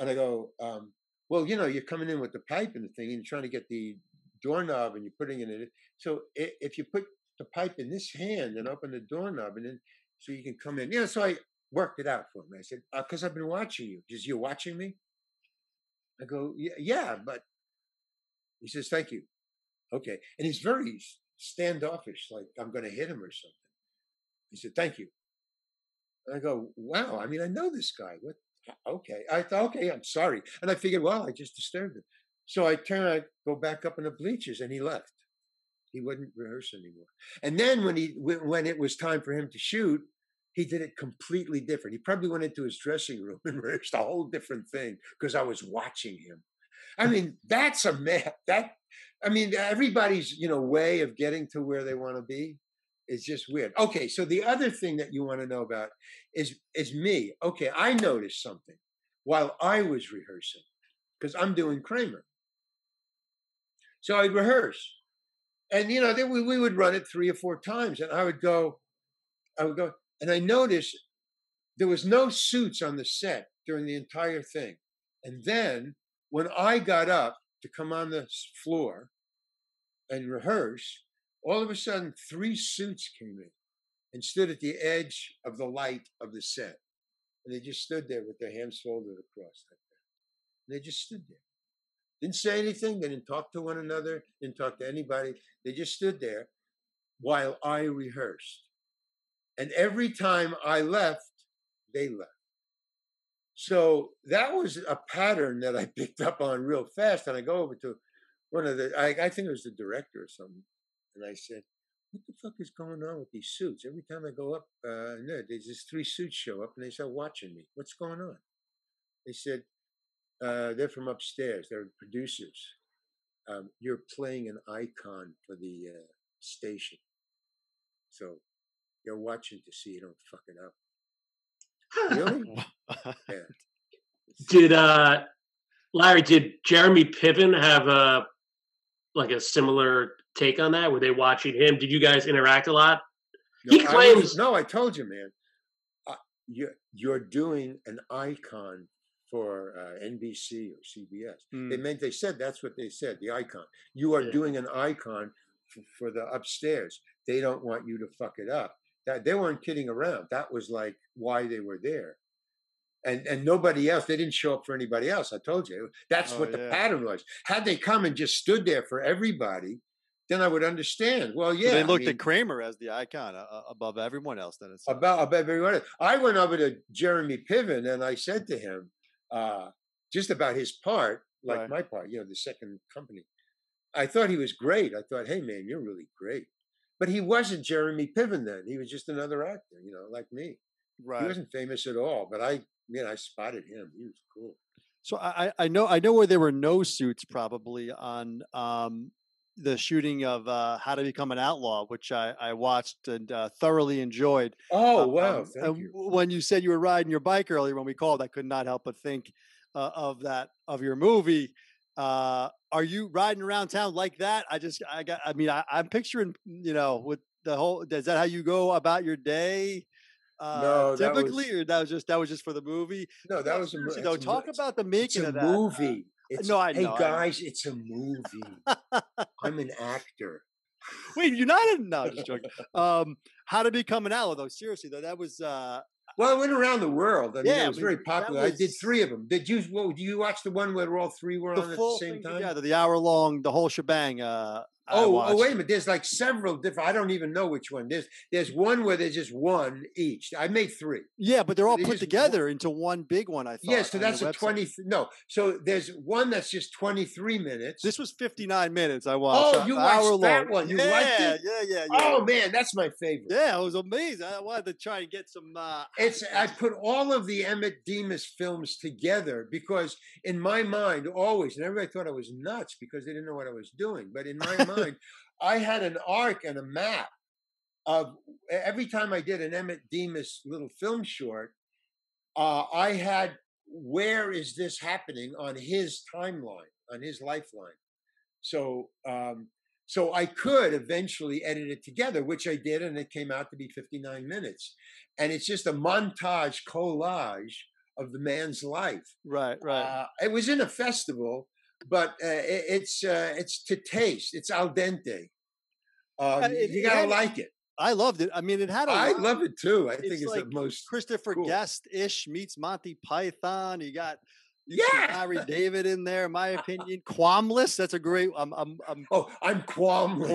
And I go, um, well, you know, you're coming in with the pipe and the thing, and you're trying to get the doorknob, and you're putting it in it. So if you put the pipe in this hand and open the doorknob, and then so you can come in. Yeah, so I worked it out for him. I said, because uh, I've been watching you. He says, you're watching me? I go, yeah, but he says, thank you. Okay. And he's very standoffish, like I'm going to hit him or something. He said, thank you. And I go, wow, I mean, I know this guy. What? Okay. I thought, okay, I'm sorry. And I figured, well, I just disturbed him. So I turn, I go back up in the bleachers, and he left. He wouldn't rehearse anymore. And then when he when it was time for him to shoot, he did it completely different. He probably went into his dressing room and rehearsed a whole different thing, because I was watching him. I mean, that's a man. That I mean, everybody's you know way of getting to where they want to be is just weird. Okay, so the other thing that you want to know about is is me. Okay, I noticed something while I was rehearsing, because I'm doing Kramer. So I'd rehearse. And, you know, then we, we would run it three or four times, and I would go, I would go, and I noticed there was no suits on the set during the entire thing. And then when I got up to come on the floor and rehearse, all of a sudden, three suits came in and stood at the edge of the light of the set. And they just stood there with their hands folded across like that. And they just stood there. Didn't say anything. They didn't talk to one another. Didn't talk to anybody. They just stood there while I rehearsed. And every time I left, they left. So that was a pattern that I picked up on real fast. And I go over to one of the, I, I think it was the director or something. And I said, what the fuck is going on with these suits? Every time I go up, uh, no, there's just three suits show up, and they start watching me. What's going on? They said, Uh, they're from upstairs. They're producers. Um, you're playing an icon for the uh, station. So you're watching to see you don't fuck it up. Really? Yeah. Did uh, Larry? Did Jeremy Piven have a like a similar take on that? Were they watching him? Did you guys interact a lot? No, he claims. I was, no, I told you, man. Uh, you're you're doing an icon for uh, N B C or C B S. Mm. They meant they said that's what they said. The icon. You are yeah. doing an icon for, for the upstairs. They don't want you to fuck it up. That they weren't kidding around. That was like why they were there. And and nobody else, they didn't show up for anybody else. I told you. That's oh, what the yeah. pattern was. Had they come and just stood there for everybody, then I would understand. Well, yeah. So they looked I mean, at Kramer as the icon uh, above everyone else. Then it's about, above everyone else. I went over to Jeremy Piven and I said to him, uh, just about his part, like right. my part, you know, the second company. I thought he was great. I thought, hey, man, you're really great. But he wasn't Jeremy Piven then. He was just another actor, you know, like me. Right. He wasn't famous at all, but I... Man, I spotted him. He was cool. So I, I know I know where there were no suits probably on um, the shooting of uh, How to Become an Outlaw, which I, I watched and uh, thoroughly enjoyed. Oh, wow. Um, Thank you. When you said you were riding your bike earlier when we called, I could not help but think uh, of that, of your movie. Uh, are you riding around town like that? I just, I got, I mean, I, I'm picturing, you know, with the whole, is that how you go about your day? Uh, no, typically, that was, or that was just that was just for the movie. No, that was a movie. No, talk about the making of that. It's a movie. It's, no, I know. Hey guys, I know. It's a movie. I'm an actor. Wait, you're not in? No, just joking. Um, How to Become an Outlaw? Though seriously, though that was. Uh, well, it went around the world. I mean, yeah, it was very popular. Was, I did three of them. Did you? Well, do you watch the one where all three were the on at the same thing, time? Yeah, the hour long, the whole shebang. Uh, Oh, oh, wait a minute. There's like several different, I don't even know which one. There's there's one where there's just one each. I made three. Yeah, but they're all they're put together one. into one big one, I thought. Yeah, so that's a twenty, no. So there's one that's just twenty-three minutes. This was fifty-nine minutes I watched. Oh, you watched hour that long. one. You yeah, liked it? Yeah, yeah, yeah. Oh, man, that's my favorite. Yeah, it was amazing. I wanted to try and get some. Uh... It's I put all of the Emmett Deemus films together because in my mind always, and everybody thought I was nuts because they didn't know what I was doing, but in my mind, I had an arc and a map of every time I did an Emmett Deemus little film short, uh, I had where is this happening on his timeline, on his lifeline. So um, so I could eventually edit it together, which I did, and it came out to be fifty-nine minutes. And it's just a montage collage of the man's life. Right, right. Uh, it was in a festival. But uh, it, it's uh, it's to taste. It's al dente. Um, it, you gotta it had, like it. I loved it. I mean, it had. A I lot. love it too. I it's think it's like the most Christopher cool. Guest ish meets Monty Python. You got yeah Larry David in there. In my opinion, Qualmless. That's a great. I'm. I'm. I'm oh, I'm Qualmless.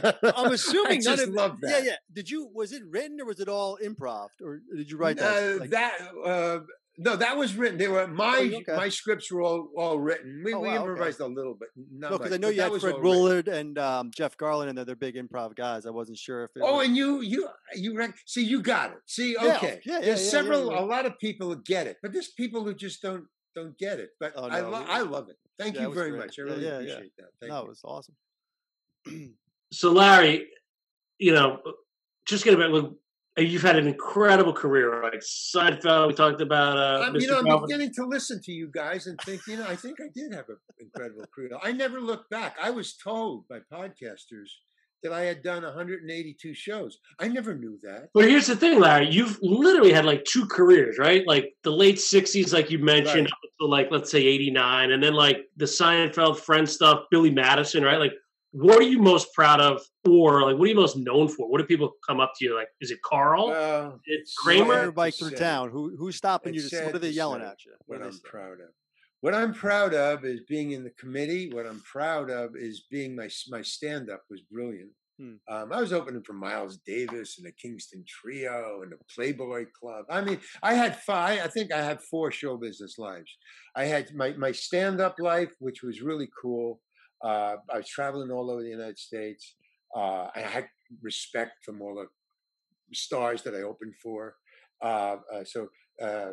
Qualmless. I'm assuming. I just none of, love that. Yeah, yeah. Did you? Was it written or was it all improv? Or did you write that? Uh, like, that. Uh, No, that was written. They were my oh, okay. my scripts were all, all written. We, oh, we wow, improvised okay. a little bit. Not no, because I know you had Fred Willard and um, Jeff Garland, and they're, they're big improv guys. I wasn't sure if. It oh, was... and you you you see you got it. See, okay, yeah, yeah, there's yeah, several. Yeah, yeah. A lot of people who get it, but there's people who just don't don't get it. But oh, no, I lo I love it. Thank yeah, you very great. much. I really yeah, yeah, appreciate yeah. that. Thank no, you. It was awesome. So Larry, you know, just get about look. You've had an incredible career, like Seinfeld. We talked about, uh, um, you know, Mister I'm beginning to listen to you guys and think, you know, I think I did have an incredible career. I never looked back. I was told by podcasters that I had done one hundred eighty-two shows. I never knew that. Well, here's the thing, Larry. You've literally had like two careers, right? Like the late sixties, like you mentioned, right. up to like let's say eighty-nine, and then like the Seinfeld, Friends stuff, Billy Madison, right? Like. What are you most proud of, or like, what are you most known for? What do people come up to you like? Is it Carl? Uh, it's Kramer. Bike through town. Who who's stopping you? What are they yelling at you? What I'm proud of. What I'm proud of is being in the committee. What I'm proud of is being my my stand up was brilliant. Hmm. Um, I was opening for Miles Davis and the Kingston Trio and the Playboy Club. I mean, I had five. I think I had four show business lives. I had my my stand up life, which was really cool. Uh, I was traveling all over the United States. Uh, I had respect from all the stars that I opened for. Uh, uh, so, uh,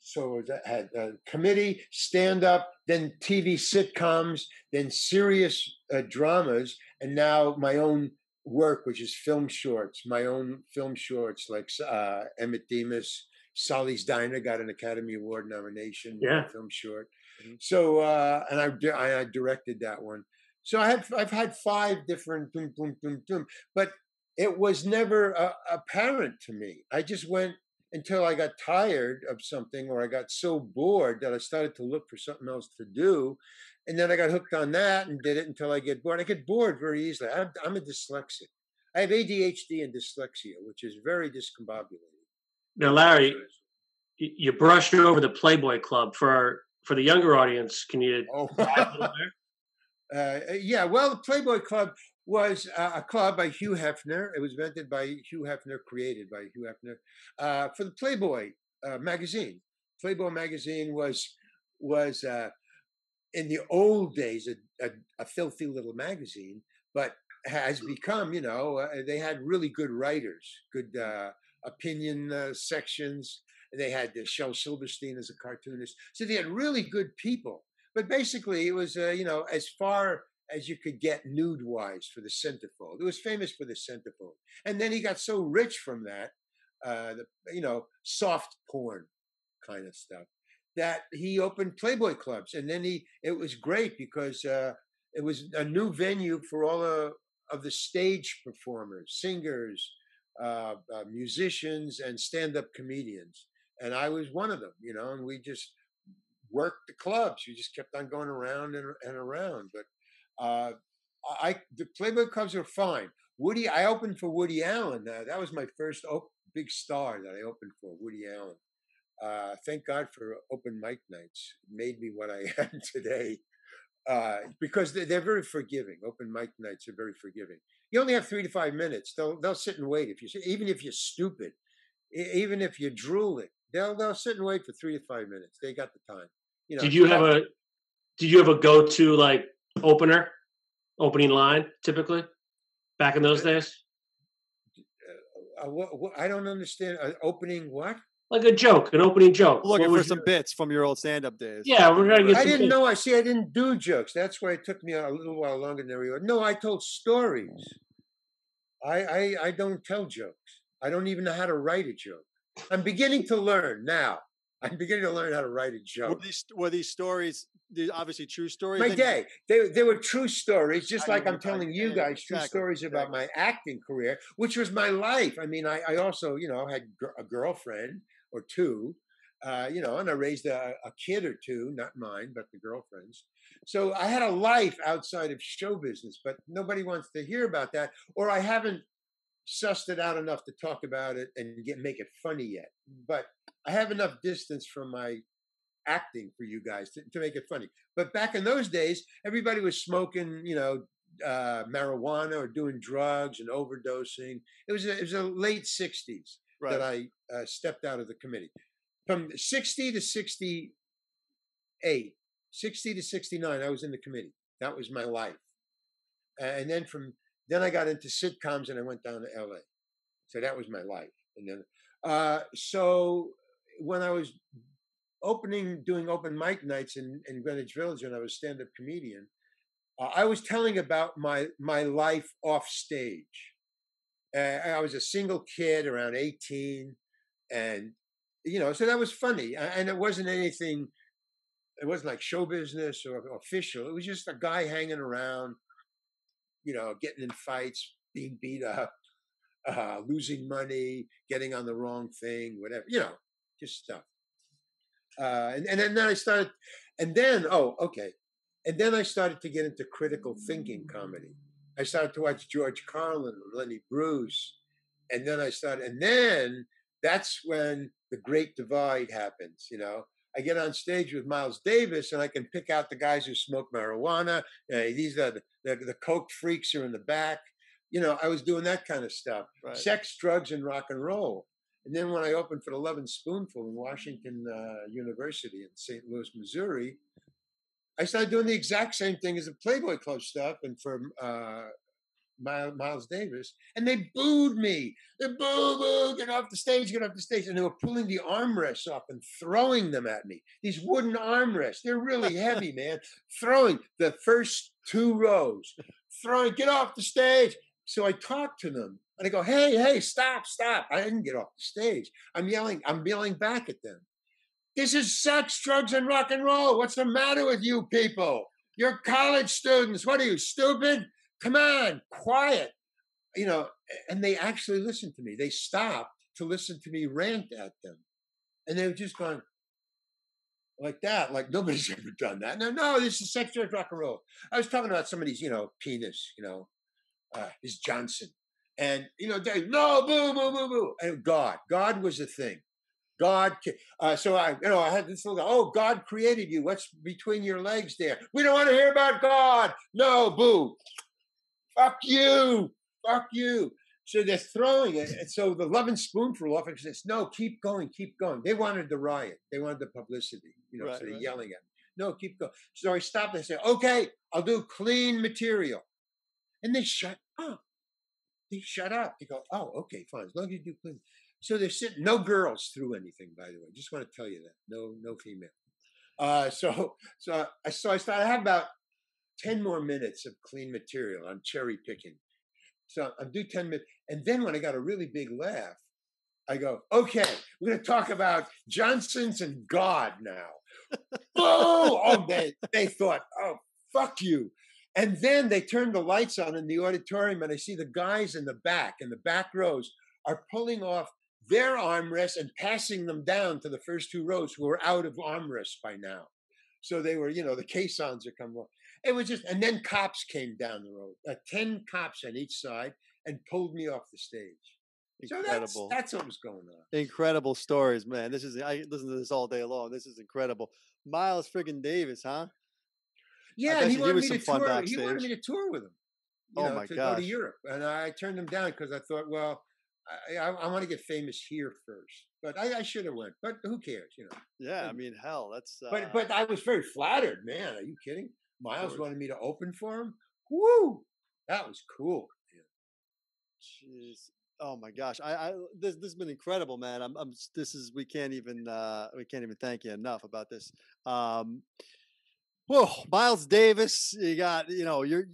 so I had uh, committee, stand up, then T V sitcoms, then serious uh, dramas, and now my own work, which is film shorts, my own film shorts, like uh, Emmett Deemus, Solly's Diner got an Academy Award nomination, yeah, film short. Mm-hmm. So, uh, and I, I directed that one. So I had, I've had five different boom, boom, boom, boom, but it was never uh, apparent to me. I just went until I got tired of something, or I got so bored that I started to look for something else to do. And then I got hooked on that and did it until I get bored. I get bored very easily. I'm, I'm a dyslexic. I have A D H D and dyslexia, which is very discombobulated. Now, Larry, you brushed over the Playboy Club. For our, for the younger audience, can you oh. dive a little there? Uh, yeah, well, the Playboy Club was a club by Hugh Hefner. It was invented by Hugh Hefner, created by Hugh Hefner, uh, for the Playboy uh, magazine. Playboy magazine was, was uh, in the old days, a, a, a filthy little magazine, but has become, you know, uh, they had really good writers, good uh, opinion uh, sections. They had uh, Shel Silverstein as a cartoonist. So they had really good people. But basically, it was, uh, you know, as far as you could get nude-wise for the centerfold. It was famous for the centerfold. And then he got so rich from that, uh, the, you know, soft porn kind of stuff, that he opened Playboy clubs. And then he, it was great because uh, it was a new venue for all the, of the stage performers, singers, uh, uh, musicians, and stand-up comedians. And I was one of them, you know, and we just worked the clubs. We just kept on going around and, and around. But Uh, I the Playboy clubs were fine. Woody, I opened for Woody Allen. Uh, that was my first op big star that I opened for, Woody Allen. Uh, thank God for open mic nights. It made me what I am today, uh, because they're, they're very forgiving. Open mic nights are very forgiving. You only have three to five minutes. They'll they'll sit and wait if you even if you're stupid, even if you're drooling, they'll they'll sit and wait for three to five minutes. They got the time. You know. Did you have a Did you have a go to like? Opener, opening line, typically, back in those days? Uh, what, what, I don't understand. Uh, opening what? Like a joke, an opening joke. Looking for some bits from your old stand-up days. Yeah, we're going to get I some didn't bits. know. I see, I didn't do jokes. That's why it took me a little while longer than we were. No, I told stories. I, I, I don't tell jokes. I don't even know how to write a joke. I'm beginning to learn now. I'm beginning to learn how to write a joke. Were these, were these stories... These obviously true stories. My day. They, they were true stories, just I like I'm telling you guys, exactly. true stories about exactly. my acting career, which was my life. I mean, I, I also, you know, had a girlfriend or two, uh, you know, and I raised a, a kid or two, not mine, but the girlfriend's. So I had a life outside of show business, but nobody wants to hear about that, or I haven't sussed it out enough to talk about it and get make it funny yet. But I have enough distance from my acting for you guys to, to make it funny. But back in those days, everybody was smoking, you know, uh, marijuana or doing drugs and overdosing. It was a, it was the late sixties right. that I uh, stepped out of the committee. From sixty to sixty-eight, sixty to sixty-nine, I was in the committee. That was my life. And then from then I got into sitcoms and I went down to L A. So that was my life. And then uh, so when I was opening, doing open mic nights in, in Greenwich Village when I was a stand-up comedian, uh, I was telling about my my life off stage. Uh, I was a single kid around eighteen, and you know, so that was funny. And it wasn't anything. It wasn't like show business or official. It was just a guy hanging around, you know, getting in fights, being beat up, uh, losing money, getting on the wrong thing, whatever. You know, just stuff. Uh, and, and then I started, and then, oh, okay. And then I started to get into critical thinking comedy. I started to watch George Carlin and Lenny Bruce. And then I started, and then that's when the great divide happens, you know. I get on stage with Miles Davis and I can pick out the guys who smoke marijuana. Uh, these are the, the, the coke freaks are in the back. You know, I was doing that kind of stuff. Right. Sex, drugs, and rock and roll. And then when I opened for the Love and Spoonful in Washington uh, University in Saint Louis, Missouri, I started doing the exact same thing as the Playboy Club stuff and for uh, Miles Davis. And they booed me. They boo, boo, get off the stage, get off the stage. And they were pulling the armrests off and throwing them at me. These wooden armrests, they're really heavy, man. Throwing the first two rows. Throwing, get off the stage. So I talk to them and I go, hey, hey, stop, stop. I didn't get off the stage. I'm yelling, I'm yelling back at them. This is sex, drugs, and rock and roll. What's the matter with you people? You're college students. What are you, stupid? Come on, quiet. You know, and they actually listened to me. They stopped to listen to me rant at them. And they were just going like that, like nobody's ever done that. No, no, this is sex, drugs, rock and roll. I was talking about somebody's, you know, penis, you know, uh, his Johnson. And, you know, they, no, boo, boo, boo, boo. And God, God was a thing. God, uh, so I, you know, I had this little, oh, God created you. What's between your legs there? We don't want to hear about God. No, boo. Fuck you. Fuck you. So they're throwing it. And so the Love and Spoonful often says, no, keep going, keep going. They wanted the riot. They wanted the publicity. You know, right, so they're right. yelling at me. No, keep going. So I stopped and I said, okay, I'll do clean material. And they shut up. They shut up. They go, oh, okay, fine. As long as you do clean. So they're sitting, no girls threw anything, by the way. Just want to tell you that. No, no female. Uh, so, so, I, so I started, I have about ten more minutes of clean material. I'm cherry picking. So I'm do ten minutes. And then when I got a really big laugh, I go, okay, we're going to talk about Johnson's and God now. Oh, oh they, they thought, oh, fuck you. And then they turned the lights on in the auditorium and I see the guys in the back, in the back rows, are pulling off their armrests and passing them down to the first two rows who were out of armrests by now. So they were, you know, the caissons are coming off. It was just, and then cops came down the road, uh, ten cops on each side, and pulled me off the stage. Incredible. So that's, that's what was going on. Incredible stories, man. This is, I listen to this all day long. This is incredible. Miles friggin' Davis, huh? Yeah, he wanted, me to tour. he wanted me to tour with him. You oh know, my to gosh. Go to Europe. And I turned him down because I thought, well, I, I, I want to get famous here first, but I, I should have went. But who cares, you know? Yeah, and, I mean, hell, that's. Uh, but but I was very flattered, man. Are you kidding? Miles wanted me to open for him. Woo, that was cool. Man. Jeez, oh my gosh, I, I this this has been incredible, man. I'm, I'm this is we can't even uh, we can't even thank you enough about this. Um, whoa, Miles Davis, you got you know you're.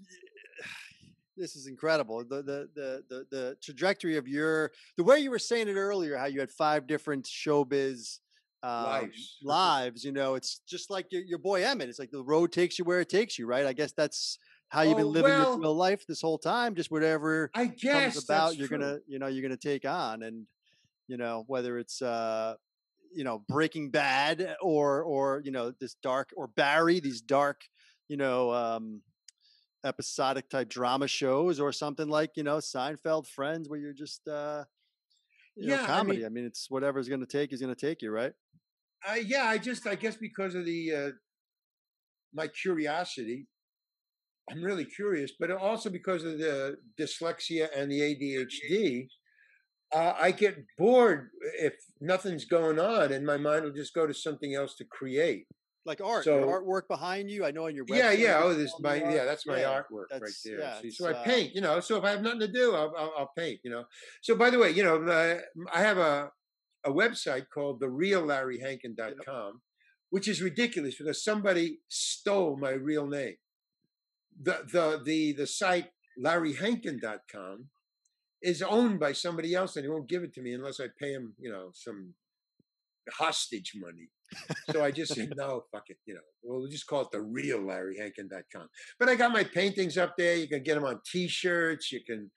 This is incredible. The, the the the the trajectory of your the way you were saying it earlier, how you had five different showbiz um, lives. lives. You know, it's just like your, your boy Emmett. It's like the road takes you where it takes you, right? I guess that's how you've been oh, living well, your real life this whole time. Just whatever I guess comes about, you're true. gonna you know you're gonna take on, and you know whether it's uh you know Breaking Bad or or you know this dark or Barry, these dark you know. um episodic type drama shows or something like, you know, Seinfeld, Friends, where you're just, uh, you yeah, know, comedy. I mean, I mean, it's whatever's going to take is going to take you, right? Uh, yeah, I just, I guess because of the, uh, my curiosity, I'm really curious, but also because of the dyslexia and the A D H D, uh, I get bored if nothing's going on and my mind will just go to something else to create. Like art, so, your artwork behind you. I know on your website. Yeah, yeah. Oh, this my art. yeah. That's my yeah, artwork that's, right there. Yeah, See, so uh, I paint. You know, so if I have nothing to do, I'll, I'll, I'll paint. You know. So by the way, you know, I, I have a a website called the real larry hankin dot com, which is ridiculous because somebody stole my real name. The the the the site larry hankin dot com is owned by somebody else, and he won't give it to me unless I pay him, you know, some hostage money. So I just said, no, fuck it. You know, we'll just call it the real larry hankin dot com. But I got my paintings up there. You can get them on T-shirts. You can,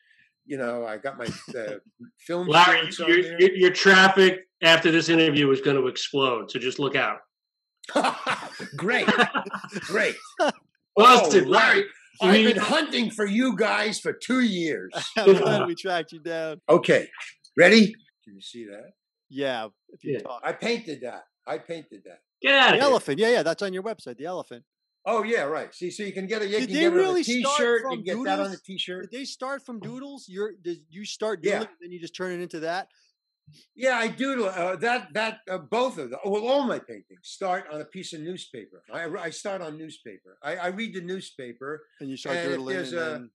you know, I got my uh, film. Larry, your, your, your traffic after this interview is going to explode. So just look out. Great. Great. Busted, oh, Larry. I've been hunting for you guys for two years. I'm glad we tracked you down. Okay. Ready? Can you see that? Yeah. If you yeah. Talk. I painted that. I painted that. Get out of here. The elephant. Yeah, yeah. That's on your website, the elephant. Oh, yeah, right. See, so you can get it. You can get it on a T-shirt. You can get that on a T-shirt. Did they start from doodles? You're, did you start doodling, yeah. Then you just turn it into that? Yeah, I doodle. Uh, that, that, uh, both of them. Well, all my paintings start on a piece of newspaper. I, I start on newspaper. I, I read the newspaper. And you start and doodling. If there's and a, then...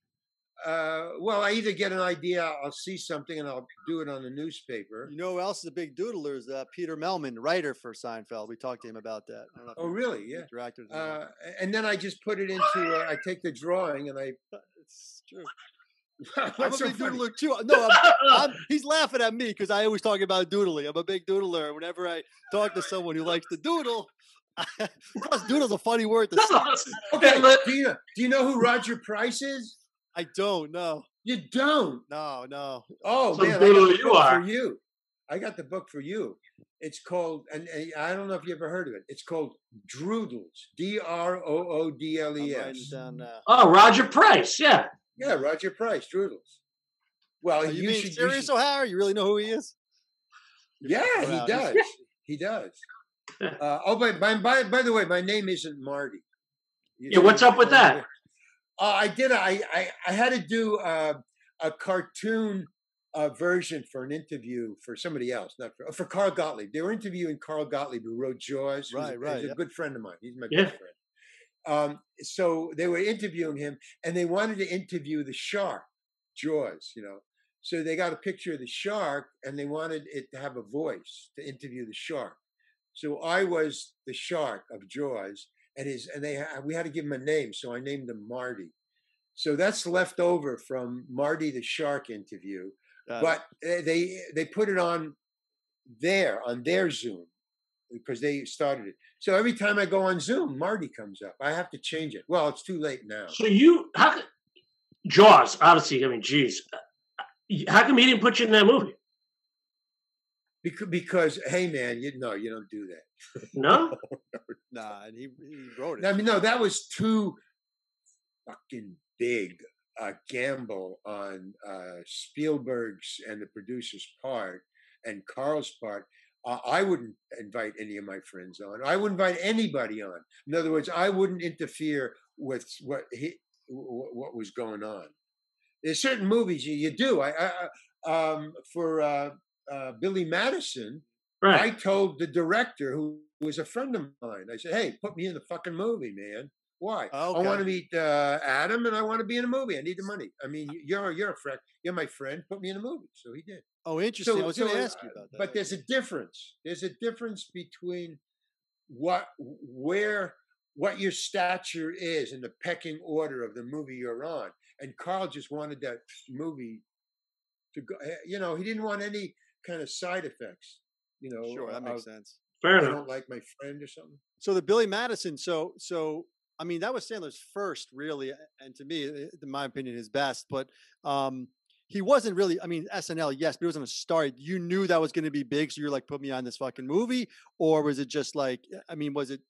Uh, well, I either get an idea, I'll see something, and I'll do it on the newspaper. You know who else is a big doodler is uh, Peter Melman, writer for Seinfeld. We talked to him about that. I don't know if oh, really? Yeah. Uh, and then I just put it into, uh, I take the drawing, and I it's true. I'm a so big funny. doodler too. No, I'm, I'm, he's laughing at me because I always talk about doodling. I'm a big doodler. Whenever I talk to someone who likes to doodle, plus doodle's a funny word. To okay, do you, do you know who Roger Price is? I don't know. You don't? No, no. Oh, so man, doodle you are. For you. I got the book for you. It's called, and, and I don't know if you ever heard of it. It's called Droodles. D R O O D L E S. Oh, Roger Price. Yeah. Yeah, Roger Price, Droodles. Well, you, you mean should, serious, you O'Hara? You really know who he is? Yeah, wow. he does. He does. Uh, oh, by, by by the way, my name isn't Marty. You yeah, what's up with that? Uh, I did. I, I I had to do uh, a cartoon uh, version for an interview for somebody else, not for for Carl Gottlieb. They were interviewing Carl Gottlieb, who wrote Jaws. Right, right. He's yeah. a good friend of mine. He's my yeah. best friend. Um, so they were interviewing him, and they wanted to interview the shark, Jaws, you know. So they got a picture of the shark, and they wanted it to have a voice to interview the shark. So I was the shark of Jaws, and his, and they we had to give him a name, so I named him Marty. So that's left over from Marty the Shark interview, uh, but they they put it on there on their Zoom, because they started it. So every time I go on Zoom, Marty comes up. I have to change it. Well, it's too late now. So you, how could, Jaws, obviously, I mean, geez. How come he didn't put you in that movie? Because, because hey, man, you no, you don't do that. No? Nah, and he, he wrote it. I mean, no, that was too fucking big a gamble on uh, Spielberg's and the producer's part and Carl's part. Uh, I wouldn't invite any of my friends on. I wouldn't invite anybody on. In other words, I wouldn't interfere with what he, what was going on. There's certain movies you, you do. I, I um, for uh, uh, Billy Madison, right. I told the director, who was a friend of mine, I said, "Hey, put me in the fucking movie, man. Why? Okay. I want to meet uh, Adam, and I want to be in a movie. I need the money. I mean, you're you're a friend. You're my friend. Put me in a movie." So he did. Oh, interesting. So, I was so, going to ask you about that. But there's a difference. There's a difference between what, where, what your stature is in the pecking order of the movie you're on. And Carl just wanted that movie to go. You know, he didn't want any kind of side effects. You know, sure, that makes sense. Fair enough. I don't like my friend or something. So the Billy Madison. So so. I mean, that was Sandler's first, really, and to me, in my opinion, his best. But um, he wasn't really, I mean, S N L, yes, but he wasn't a star. You knew that was going to be big, so you're like, put me on this fucking movie? Or was it just like, I mean, was it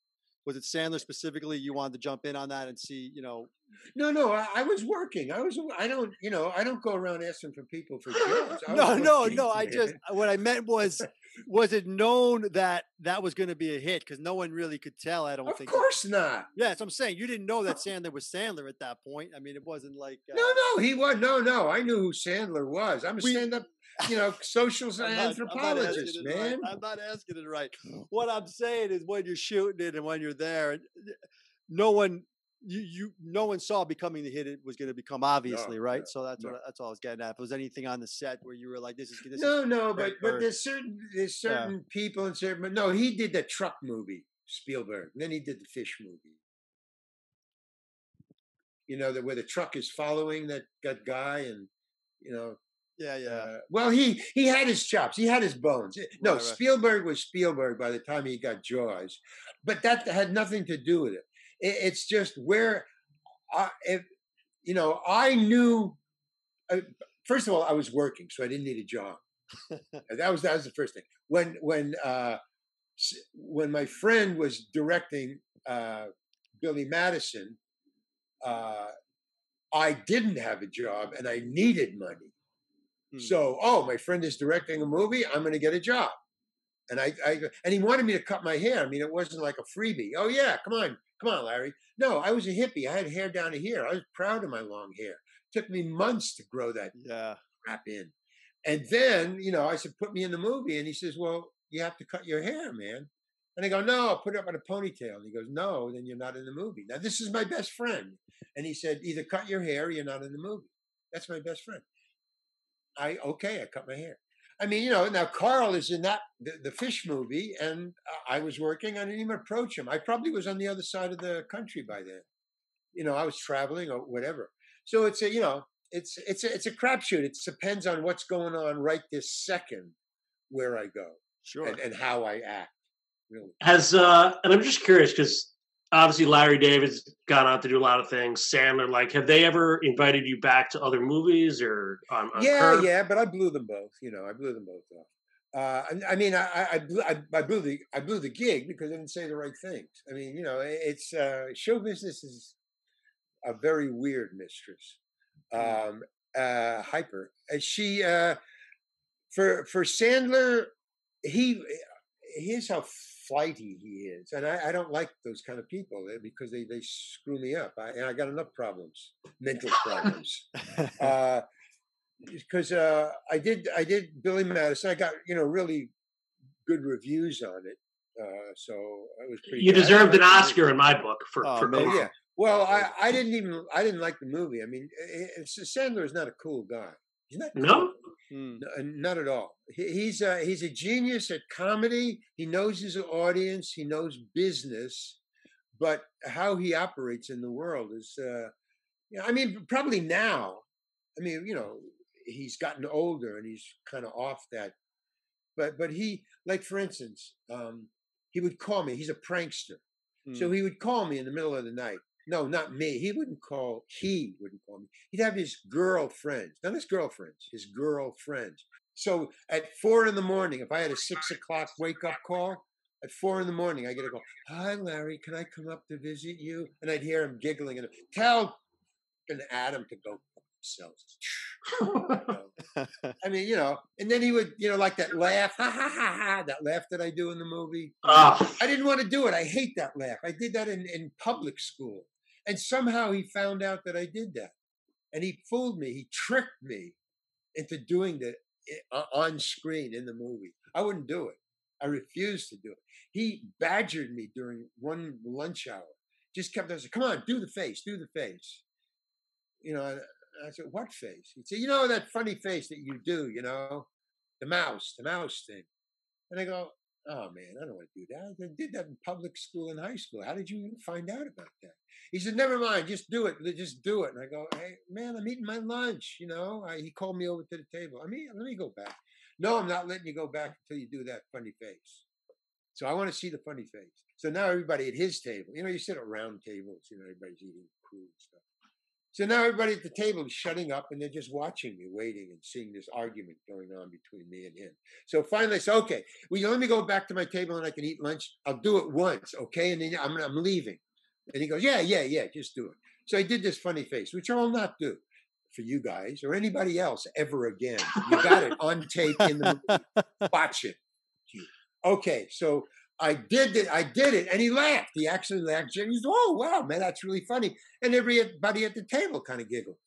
was it Sandler specifically? You wanted to jump in on that and see, you know? No, no, I, I was working. I was, I don't, you know, I don't go around asking for people for jobs. No, no, no, I just, what I meant was, was it known that that was going to be a hit? Because no one really could tell. I don't of think. Of course not. Yeah, so I'm saying you didn't know that Sandler was Sandler at that point. I mean, it wasn't like. Uh, no, no, he was. No, no, I knew who Sandler was. I'm a stand-up, you know, social I'm not, anthropologist, I'm man. Right. I'm not asking it right. What I'm saying is when you're shooting it and when you're there, no one. You, you, no one saw becoming the hit it was going to become, obviously, no, right? No, so that's no. what that's all I was getting at. If there was anything on the set where you were like, "This is this no, is no," but but there's certain there's certain yeah. people and certain. But no, he did the truck movie, Spielberg. And then he did the fish movie. You know that where the truck is following that that guy, and you know. Yeah, yeah. Uh, well, he he had his chops. He had his bones. No, right, right. Spielberg was Spielberg by the time he got Jaws, but that had nothing to do with it. It's just where, I, if, you know, I knew, uh, first of all, I was working, so I didn't need a job. that was that was the first thing. When when uh, when my friend was directing uh, Billy Madison, uh, I didn't have a job and I needed money. Hmm. So, oh, my friend is directing a movie, I'm going to get a job. And I, I and he wanted me to cut my hair. I mean, it wasn't like a freebie. Oh, yeah, come on. Come on, Larry. No, I was a hippie. I had hair down to here. I was proud of my long hair. It took me months to grow that yeah. crap in. And then, you know, I said, put me in the movie. And he says, well, you have to cut your hair, man. And I go, no, I'll put it up on a ponytail. And he goes, no, then you're not in the movie. Now, this is my best friend. And he said, either cut your hair or you're not in the movie. That's my best friend. I, okay, I cut my hair. I mean, you know, now Carl is in that the, the fish movie, and I was working. I didn't even approach him. I probably was on the other side of the country by then. You know, I was traveling or whatever. So it's a, you know, it's it's a, it's a crapshoot. It depends on what's going on right this second, where I go, sure, and, and how I act. Really, has uh, and I'm just curious because obviously Larry David's gone on to do a lot of things. Sandler, like, have they ever invited you back to other movies or? On, on yeah, Curb? yeah, but I blew them both. You know, I blew them both off. Uh, I, I mean, I, I blew, I, I blew the, I blew the gig because I didn't say the right things. I mean, you know, it's uh, show business is a very weird mistress, um, uh, hyper. She uh, for for Sandler, he here's how flighty he is, and I, I don't like those kind of people because they they screw me up. I, and I got enough problems, mental problems. uh, Because uh, I did, I did Billy Madison. I got you know really good reviews on it, uh, so I was pretty. You deserved an Oscar in my book for. Oh, for man, yeah. Well, I, I didn't even I didn't like the movie. I mean, it's, Sandler is not a cool guy. He's not cool. No? Mm. no, not at all. He, he's a, he's a genius at comedy. He knows his audience. He knows business, but how he operates in the world is, uh, you know, I mean, probably now. I mean, you know. He's gotten older and he's kind of off that, but but he, like, for instance, um he would call me. He's a prankster, mm. so he would call me in the middle of the night. No, not me. He wouldn't call. He wouldn't call me. He'd have his girlfriends, not his girlfriends, his girlfriends. So at four in the morning, if I had a six o'clock wake up call, at four in the morning, I get a call. Hi, Larry, can I come up to visit you? And I'd hear him giggling and tell and Adam to go. So, I mean, you know, and then he would, you know, like that laugh, ha ha ha ha, that laugh that I do in the movie. Oh. I didn't want to do it. I hate that laugh. I did that in, in public school. And somehow he found out that I did that. And he fooled me. He tricked me into doing that on screen in the movie. I wouldn't do it. I refused to do it. He badgered me during one lunch hour. Just kept on saying, come on, do the face, do the face. You know, I said, what face? He'd say, you know, that funny face that you do, you know, the mouse, the mouse thing. And I go, oh, man, I don't want to do that. I did that in public school and high school. How did you even find out about that? He said, never mind. Just do it. Just do it. And I go, hey, man, I'm eating my lunch. You know, I, he called me over to the table. I mean, let me go back. No, I'm not letting you go back until you do that funny face. So I want to see the funny face. So now everybody at his table, you know, you sit at round tables, you know, everybody's eating food and stuff. So now everybody at the table is shutting up and they're just watching me, waiting and seeing this argument going on between me and him. So finally I said, okay, well, you let me go back to my table and I can eat lunch. I'll do it once, okay? And then I'm, I'm leaving. And he goes, yeah, yeah, yeah, just do it. So I did this funny face, which I will not do for you guys or anybody else ever again. You got it on tape in the movie. Watch it. Okay, so I did it. I did it. And he laughed. He actually laughed. He said, oh, wow, man, that's really funny. And everybody at the table kind of giggled.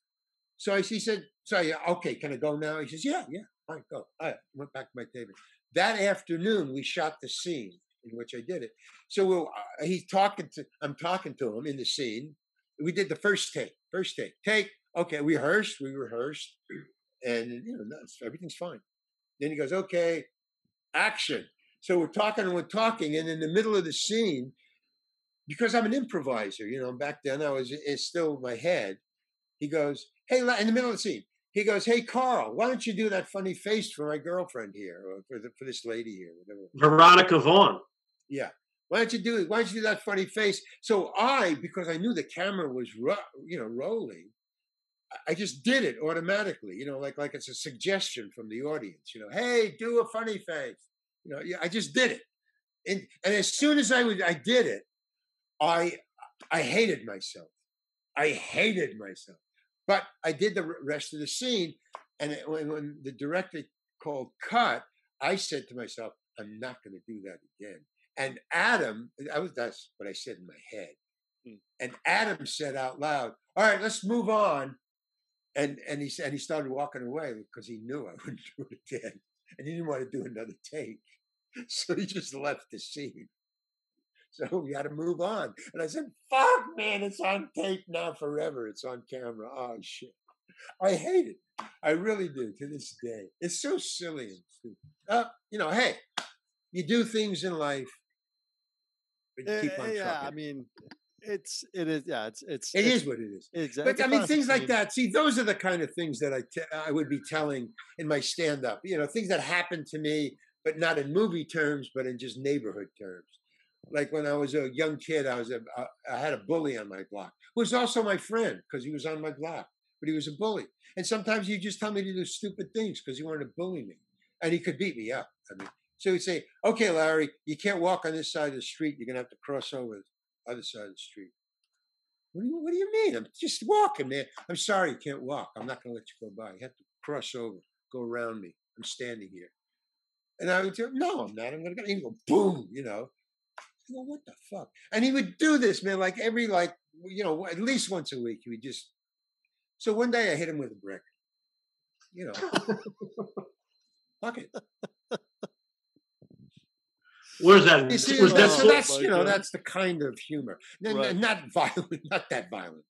So he said, so I, okay, can I go now? He says, yeah, yeah, all right, go. All right, went back to my table. That afternoon, we shot the scene in which I did it. So we'll, uh, he's talking to, I'm talking to him in the scene. We did the first take, first take, take. Okay, we rehearsed, we rehearsed. And, you know, nuts, everything's fine. Then he goes, okay, action. So we're talking and we're talking, and in the middle of the scene, because I'm an improviser, you know, back then I was, it's still my head. He goes, hey, in the middle of the scene, he goes, hey, Carl, why don't you do that funny face for my girlfriend here, or for, the, for this lady here, whatever. Veronica Vaughn. Yeah. Why don't you do it? Why don't you do that funny face? So I, because I knew the camera was, you know, rolling, I just did it automatically, you know, like, like it's a suggestion from the audience, you know, hey, do a funny face. You know, I just did it, and and as soon as I would, I did it. I I hated myself. I hated myself. But I did the rest of the scene, and it, when, when the director called cut, I said to myself, "I'm not going to do that again." And Adam, I was that's what I said in my head, mm. and Adam said out loud, "All right, let's move on," and and he and he started walking away because he knew I wouldn't do it again. And he didn't want to do another take. So he just left the scene. So we got to move on. And I said, fuck, man, it's on tape now forever. It's on camera. Oh, shit. I hate it. I really do to this day. It's so silly and stupid. Uh, you know, hey, you do things in life, but you uh, keep on trucking. Yeah, I mean, It's it is yeah it's it's it it's, is what it is exactly. But I mean, things like that. See, those are the kind of things that I t- I would be telling in my stand up. You know, things that happened to me, but not in movie terms, but in just neighborhood terms. Like when I was a young kid, I was a, I had a bully on my block, who was also my friend because he was on my block, but he was a bully. And sometimes he'd just tell me to do stupid things because he wanted to bully me, and he could beat me up. I mean, so he'd say, "Okay, Larry, you can't walk on this side of the street. You're gonna have to cross over the other side of the street." What do you What do you mean? I'm just walking, man. I'm sorry, you can't walk. I'm not gonna let you go by. You have to cross over, go around me. I'm standing here. And I would tell him, "No, I'm not. I'm gonna go." He'd go, "Boom!" You know. I go, "What the fuck?" And he would do this, man, like every, like, you know, at least once a week. He would just. So one day I hit him with a brick. You know, fuck it. Where's that? You see, was that so that's like, you know, that's the kind of humor, right. Not violent, not that violent.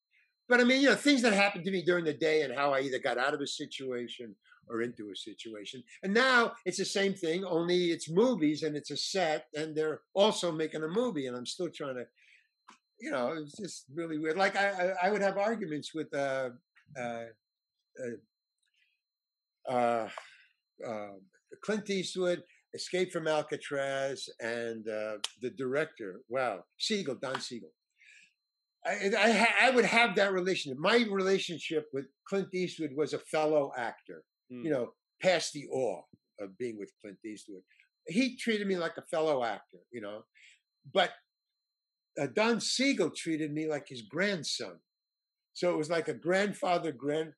But I mean, you know, things that happened to me during the day and how I either got out of a situation or into a situation. And now it's the same thing, only it's movies and it's a set, and they're also making a movie, and I'm still trying to, you know, it's just really weird. Like I, I would have arguments with uh, uh, uh, uh, uh, Clint Eastwood, Escape from Alcatraz, and uh, the director. Wow, Siegel, Don Siegel. I, I, ha- I would have that relationship. My relationship with Clint Eastwood was a fellow actor, mm. you know, past the awe of being with Clint Eastwood. He treated me like a fellow actor, you know, but uh, Don Siegel treated me like his grandson. So it was like a grandfather, grand,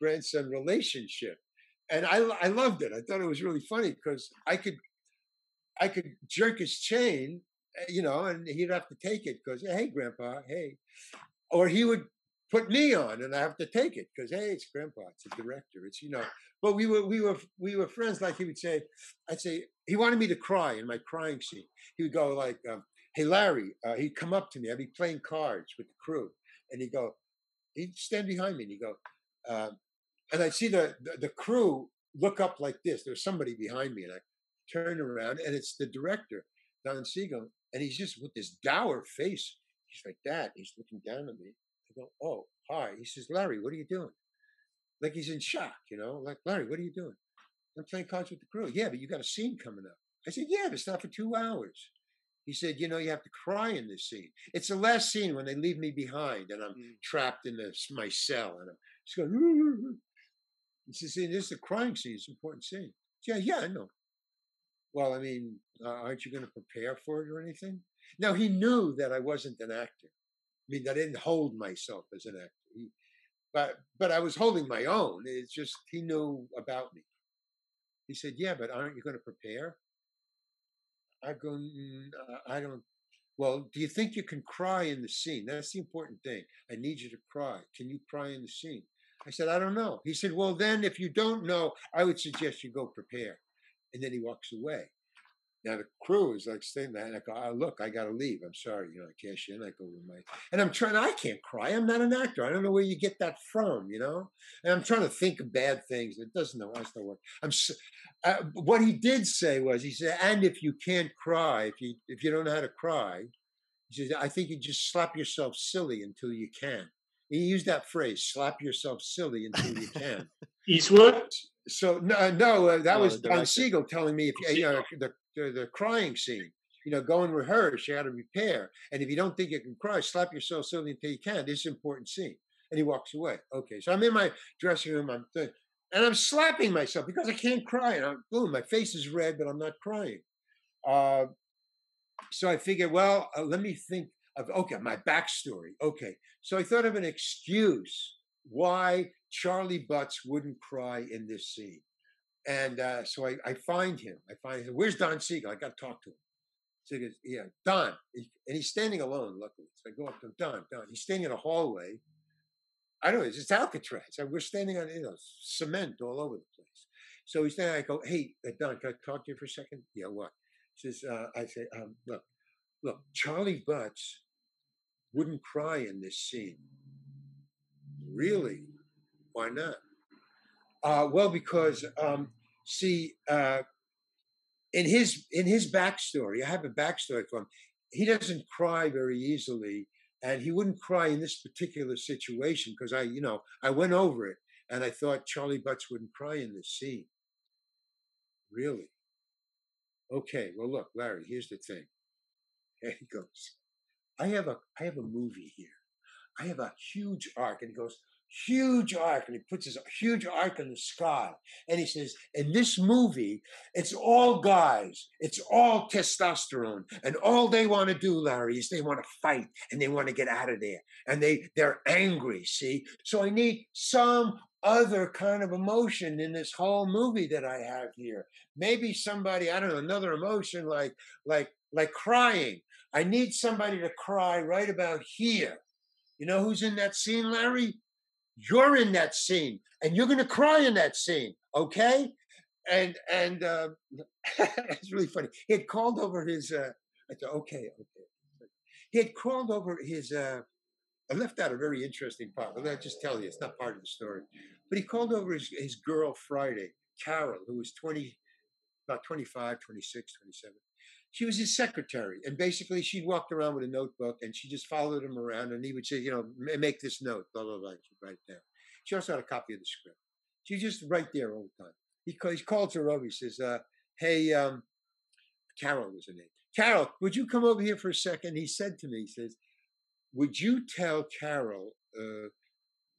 grandson relationship. And I, I loved it. I thought it was really funny because I could, I could jerk his chain, you know, and he'd have to take it because, hey, Grandpa, hey. Or he would put me on and I have to take it because, hey, it's Grandpa, it's a director, it's, you know. But we were, we were, we were friends. Like he would say, I'd say, he wanted me to cry in my crying scene. He would go like, um, hey, Larry, uh, he'd come up to me. I'd be playing cards with the crew. And he'd go, he'd stand behind me and he'd go, uh, and I'd see the, the, the crew look up like this. There's somebody behind me and I turn around and it's the director, Don Siegel. And he's just with this dour face. He's like that. He's looking down at me. I go, oh, hi. He says, Larry, what are you doing? Like he's in shock, you know? Like, Larry, what are you doing? I'm playing cards with the crew. Yeah, but you got a scene coming up. I said, yeah, but it's not for two hours. He said, you know, you have to cry in this scene. It's the last scene when they leave me behind and I'm mm. trapped in this, my cell. And I'm just going, ooh, ooh. He says, this is a crying scene. It's an important scene. Yeah, yeah, I know. Well, I mean, uh, aren't you going to prepare for it or anything? Now, he knew that I wasn't an actor. I mean, I didn't hold myself as an actor. He, but but I was holding my own. It's just he knew about me. He said, yeah, but aren't you going to prepare? I go, mm, I don't. Well, do you think you can cry in the scene? That's the important thing. I need you to cry. Can you cry in the scene? I said, I don't know. He said, well, then if you don't know, I would suggest you go prepare. And then he walks away. Now the crew is like saying that, and I go, oh, look, I gotta leave. I'm sorry, you know, I cash in. I go with my, and I'm trying. I can't cry. I'm not an actor. I don't know where you get that from, you know. And I'm trying to think of bad things. It doesn't know. That's not work. I'm. So, uh, what he did say was, he said, and if you can't cry, if you if you don't know how to cry, he says, I think you just slap yourself silly until you can. He used that phrase, slap yourself silly until you can. Eastwood. So no, no, uh, that oh, was Don Siegel telling me if you, you know, the, the the crying scene, you know, go and rehearse. You got to prepare, and if you don't think you can cry, slap yourself silly until you can. This is an important scene, and he walks away. Okay, so I'm in my dressing room. I'm th- and I'm slapping myself because I can't cry, and I'm boom, my face is red, but I'm not crying. Uh, so I figured, well, uh, let me think of okay, my backstory. Okay, so I thought of an excuse why Charlie Butts wouldn't cry in this scene. And uh, so I, I find him. I find him. Where's Don Siegel? I got to talk to him. So he goes, yeah, Don. And he's standing alone, luckily. So I go up to him, Don, Don. He's standing in a hallway. I don't know. It's Alcatraz. We're standing on, you know, cement all over the place. So he's standing. I go, hey, Don, can I talk to you for a second? Yeah, what? He says, uh, I say, um, look, look, Charlie Butts wouldn't cry in this scene. Really? Why not? Uh, well, because um, see, uh, in his in his backstory, I have a backstory for him. He doesn't cry very easily And he wouldn't cry in this particular situation because I, you know, I went over it and I thought Charlie Butts wouldn't cry in this scene. Really? Okay, well, look, Larry, here's the thing. And he goes, I have a, I have a movie here. I have a huge arc. And he goes, huge arc. And he puts his huge arc in the sky. And he says, in this movie, it's all guys. It's all testosterone. And all they want to do, Larry, is they want to fight. And they want to get out of there. And they, they're angry, see? So I need some other kind of emotion in this whole movie that I have here. Maybe somebody, I don't know, another emotion like, like, like crying. I need somebody to cry right about here. You know who's in that scene, Larry? You're in that scene, and you're going to cry in that scene, okay? And and uh, it's really funny. He had called over his. Uh, I thought, okay, okay. He had crawled over his. Uh, I left out a very interesting part, but I'll just tell you, it's not part of the story. But he called over his his girl Friday, Carol, who was twenty, about twenty-five, twenty-six, twenty-seven. She was his secretary, and basically she walked around with a notebook, and she just followed him around, and he would say, you know, make this note, blah, blah, blah, right there. She also had a copy of the script. She was just right there all the time. He, he calls her over. He says, uh, hey, um, Carol was her name. Carol, would you come over here for a second? He said to me, he says, would you tell Carol uh,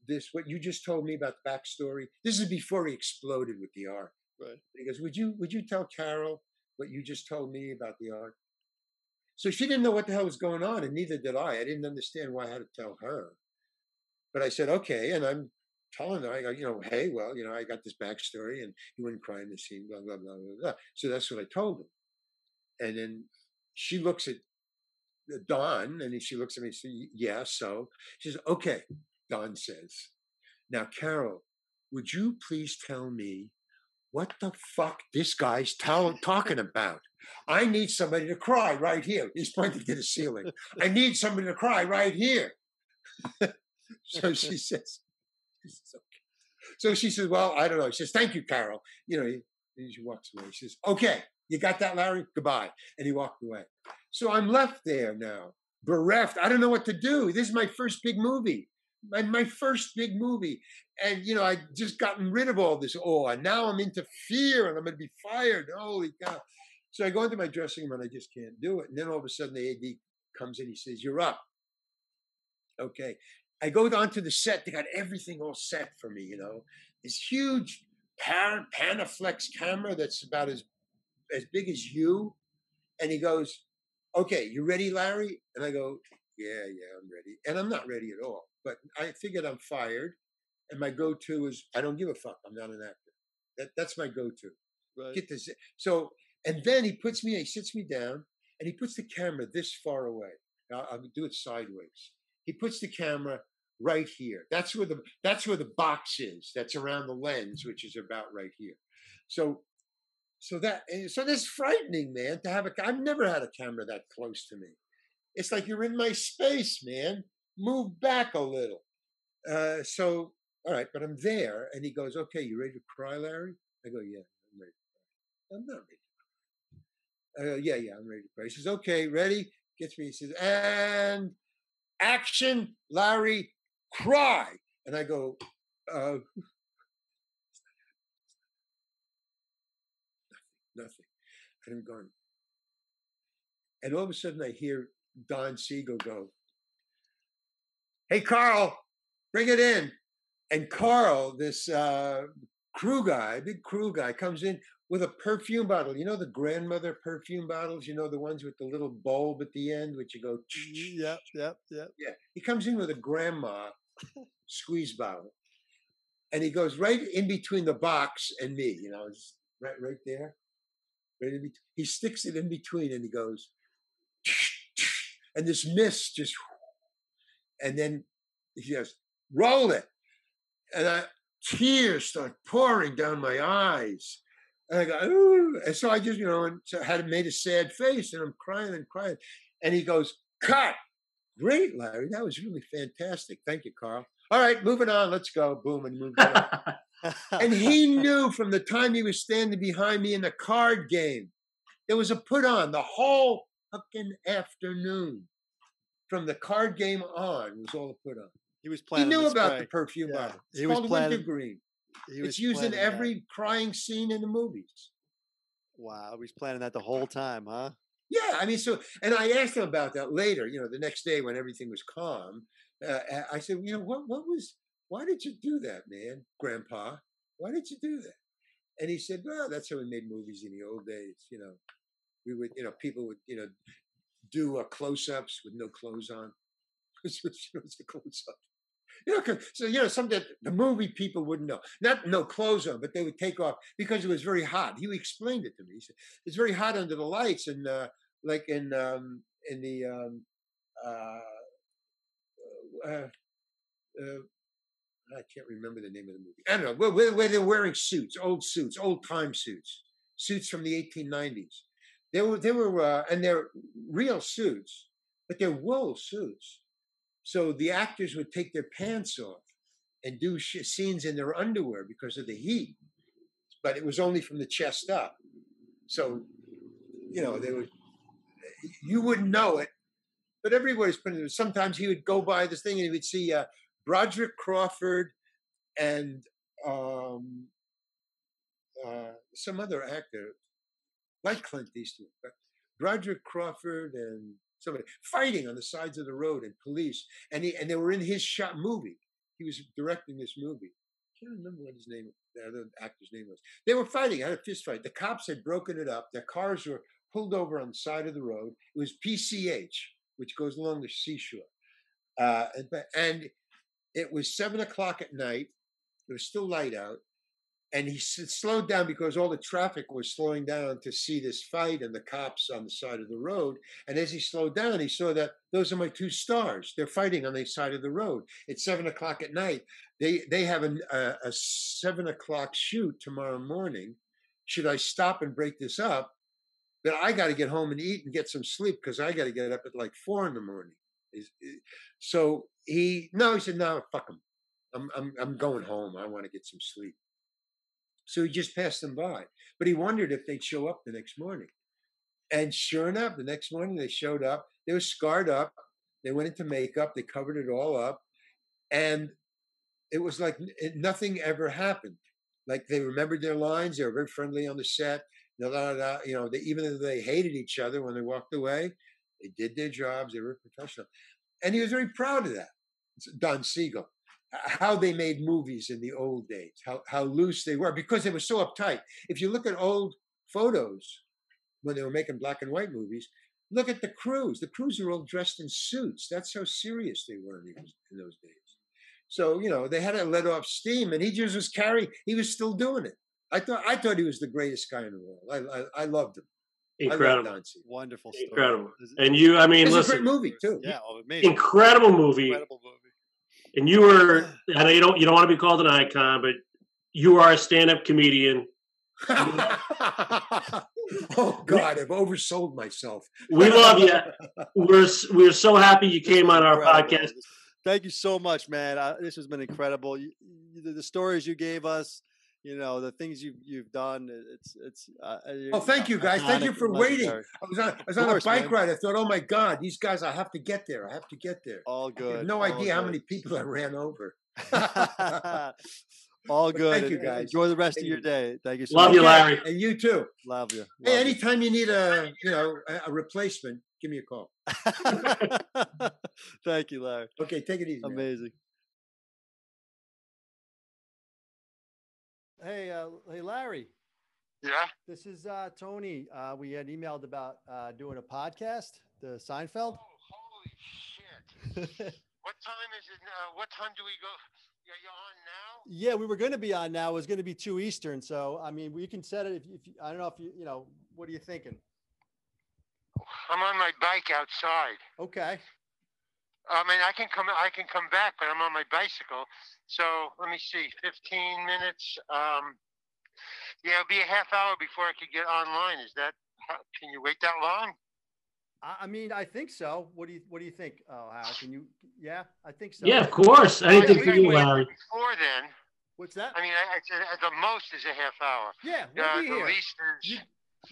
this, what you just told me about the backstory? This is before he exploded with the arc. Right. He goes, would you, would you tell Carol what you just told me about the arc? So she didn't know what the hell was going on, and neither did I. I didn't understand why I had to tell her. But I said, okay, and I'm telling her, I go, you know, hey, well, you know, I got this backstory, and he wouldn't cry in the scene, blah, blah, blah, blah, blah. So that's what I told him. And then she looks at Don, and she looks at me and says, yeah, so. She says, okay, Don says, now, Carol, would you please tell me what the fuck this guy's talking about? I need somebody to cry right here. He's pointing to the ceiling. I need somebody to cry right here. So she says, she says okay. So she says, well, I don't know. She says, thank you, Carol. You know, he, and she walks away. She says, okay, you got that, Larry? Goodbye. And he walked away. So I'm left there now, bereft. I don't know what to do. This is my first big movie. My, my first big movie. And, you know, I just gotten rid of all this awe. And now I'm into fear and I'm going to be fired. Holy cow. So I go into my dressing room and I just can't do it. And then all of a sudden the A D comes in. He says, you're up. Okay. I go down to the set. They got everything all set for me, you know. This huge pan, Panaflex camera that's about as, as big as you. And he goes, okay, you ready, Larry? And I go, yeah, yeah, I'm ready. And I'm not ready at all. But I figured I'm fired, and my go-to is I don't give a fuck. I'm not an actor. That that's my go-to. Right. Get this. So and then he puts me, he sits me down, and he puts the camera this far away. Now, I'll do it sideways. He puts the camera right here. That's where the that's where the box is. That's around the lens, which is about right here. So so that so that's frightening, man. To have a I've never had a camera that close to me. It's like you're in my space, man. Move back a little. Uh, so, all right, but I'm there. And he goes, okay, you ready to cry, Larry? I go, yeah, I'm ready to cry. I'm not ready to cry. I go, yeah, yeah, I'm ready to cry. He says, okay, ready? Gets me, he says, and action, Larry, cry. And I go, uh, nothing, nothing. And I'm going. And all of a sudden I hear Don Siegel go, hey, Carl, bring it in. And Carl, this uh, crew guy, big crew guy, comes in with a perfume bottle. You know the grandmother perfume bottles? You know the ones with the little bulb at the end, which you go, yep, yep, yep. Yeah. He comes in with a grandma squeeze bottle. And he goes right in between the box and me, you know, it's right, right there. Right in between. He sticks it in between and he goes, and this mist just. And then he goes, roll it. And I, tears start pouring down my eyes. And I go, ooh. And so I just, you know, and so I had made a sad face and I'm crying and crying. And he goes, cut. Great, Larry. That was really fantastic. Thank you, Carl. All right, moving on. Let's go. Boom. And move on. And he knew from the time he was standing behind me in the card game, there was a put on the whole fucking afternoon. from the card game on was all put on. He was planning. He knew about spray. the perfume yeah. bottle. It's he called was wintergreen. He was it's used in every that. crying scene in the movies. Wow, he was planning that the whole time, huh? Yeah, I mean, so, and I asked him about that later, you know, the next day when everything was calm. Uh, I said, you know, what, what was, why did you do that, man, Grandpa? Why did you do that? And he said, well, that's how we made movies in the old days, you know. We would, you know, people would, you know, do uh, close-ups with no clothes on. It was a close-up. You know, so, you know, some that the movie people wouldn't know. Not no clothes on, but they would take off because it was very hot. He explained it to me. He said, it's very hot under the lights. And uh, like in um, in the um, uh, uh, uh, I can't remember the name of the movie. I don't know, where, where they're wearing suits, old suits, old time suits, suits from the eighteen nineties. They were, they were uh, and they're real suits, but they're wool suits. So the actors would take their pants off and do sh scenes in their underwear because of the heat. But it was only from the chest up. So, you know, they would, you wouldn't know it, but everybody's putting it. Sometimes he would go by this thing and he would see uh, Broderick Crawford and um, uh, some other actor, like Clint Eastwood, but Broderick Crawford and somebody fighting on the sides of the road and police. And he, and they were in his shot movie. He was directing this movie. I can't remember what his name, the other actor's name was. They were fighting, had a fist fight. The cops had broken it up. Their cars were pulled over on the side of the road. It was P C H, which goes along the seashore. Uh, and, and it was seven o'clock at night. It was still light out. And he slowed down because all the traffic was slowing down to see this fight and the cops on the side of the road. And as he slowed down, he saw that those are my two stars. They're fighting on the side of the road. It's seven o'clock at night. They they have an, a, a seven o'clock shoot tomorrow morning. Should I stop and break this up? But I got to get home and eat and get some sleep because I got to get up at like four in the morning. So he no, he said no, fuck them. I'm I'm I'm going home. I want to get some sleep. So he just passed them by. But he wondered if they'd show up the next morning. And sure enough, the next morning they showed up. They were scarred up. They went into makeup. They covered it all up. And it was like nothing ever happened. Like they remembered their lines. They were very friendly on the set. Da, da, da, you know, they, even though they hated each other when they walked away, they did their jobs. They were professional. And he was very proud of that, Don Siegel. How they made movies in the old days, how, how loose they were, because they were so uptight. If you look at old photos when they were making black and white movies, look at the crews. The crews were all dressed in suits. That's how serious they were in those days. So, you know, they had to let off steam, and he just was carrying, he was still doing it. I thought I thought he was the greatest guy in the world. I, I, I loved him. Incredible. I loved Nancy. Wonderful story. Incredible. And you, I mean, it's listen. It's a great movie, too. Yeah, well, amazing. Incredible movie. Incredible movie. And you were, I know you don't, you don't want to be called an icon, but you are a stand-up comedian. Oh God, I've oversold myself. We love you. We're we're so happy you came on our podcast. Thank you so much, man. I, this has been incredible. You, the, the stories you gave us, you know, the things you've you've done. It's it's. Uh, oh, thank you guys. Thank you for waiting. I was on I was on a bike ride. I thought, oh my God, these guys. I have to get there. I have to get there. All good. I have no idea how many people I ran over. All good. Thank you guys. Enjoy the rest of your day. Thank you so much. Love you, Larry. And you too. Love you. Hey, anytime you need a you know a replacement, give me a call. Thank you, Larry. Okay, take it easy. Amazing. Man. Hey, uh, hey, Larry. Yeah. This is uh, Tony. Uh, we had emailed about uh, doing a podcast, the Seinfeld. Oh, holy shit! What time is it now? What time do we go? Are you on now? Yeah, we were going to be on now. It was going to be two Eastern. So, I mean, we can set it. If, if you, I don't know if you, you know, what are you thinking? I'm on my bike outside. Okay. I mean, I can come. I can come back, but I'm on my bicycle. So let me see, fifteen minutes. Um, yeah, it'll be a half hour before I could get online. Is that? Can you wait that long? I mean, I think so. What do you What do you think? Oh, Howard, can you? Yeah, I think so. Yeah, of course. I didn't think we were before then. What's that? I mean, I, I, at the most is a half hour. Yeah, we'll uh, be the here. Least is,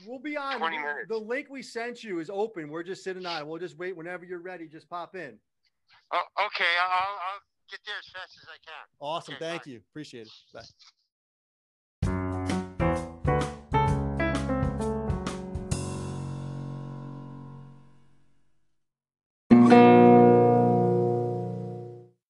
We'll be on. twenty minutes. The link we sent you is open. We're just sitting on it. We'll just wait. Whenever you're ready, just pop in. Oh, okay. I'll, I'll get there as fast as I can. Awesome. Okay, thank bye. you. Appreciate it. Bye.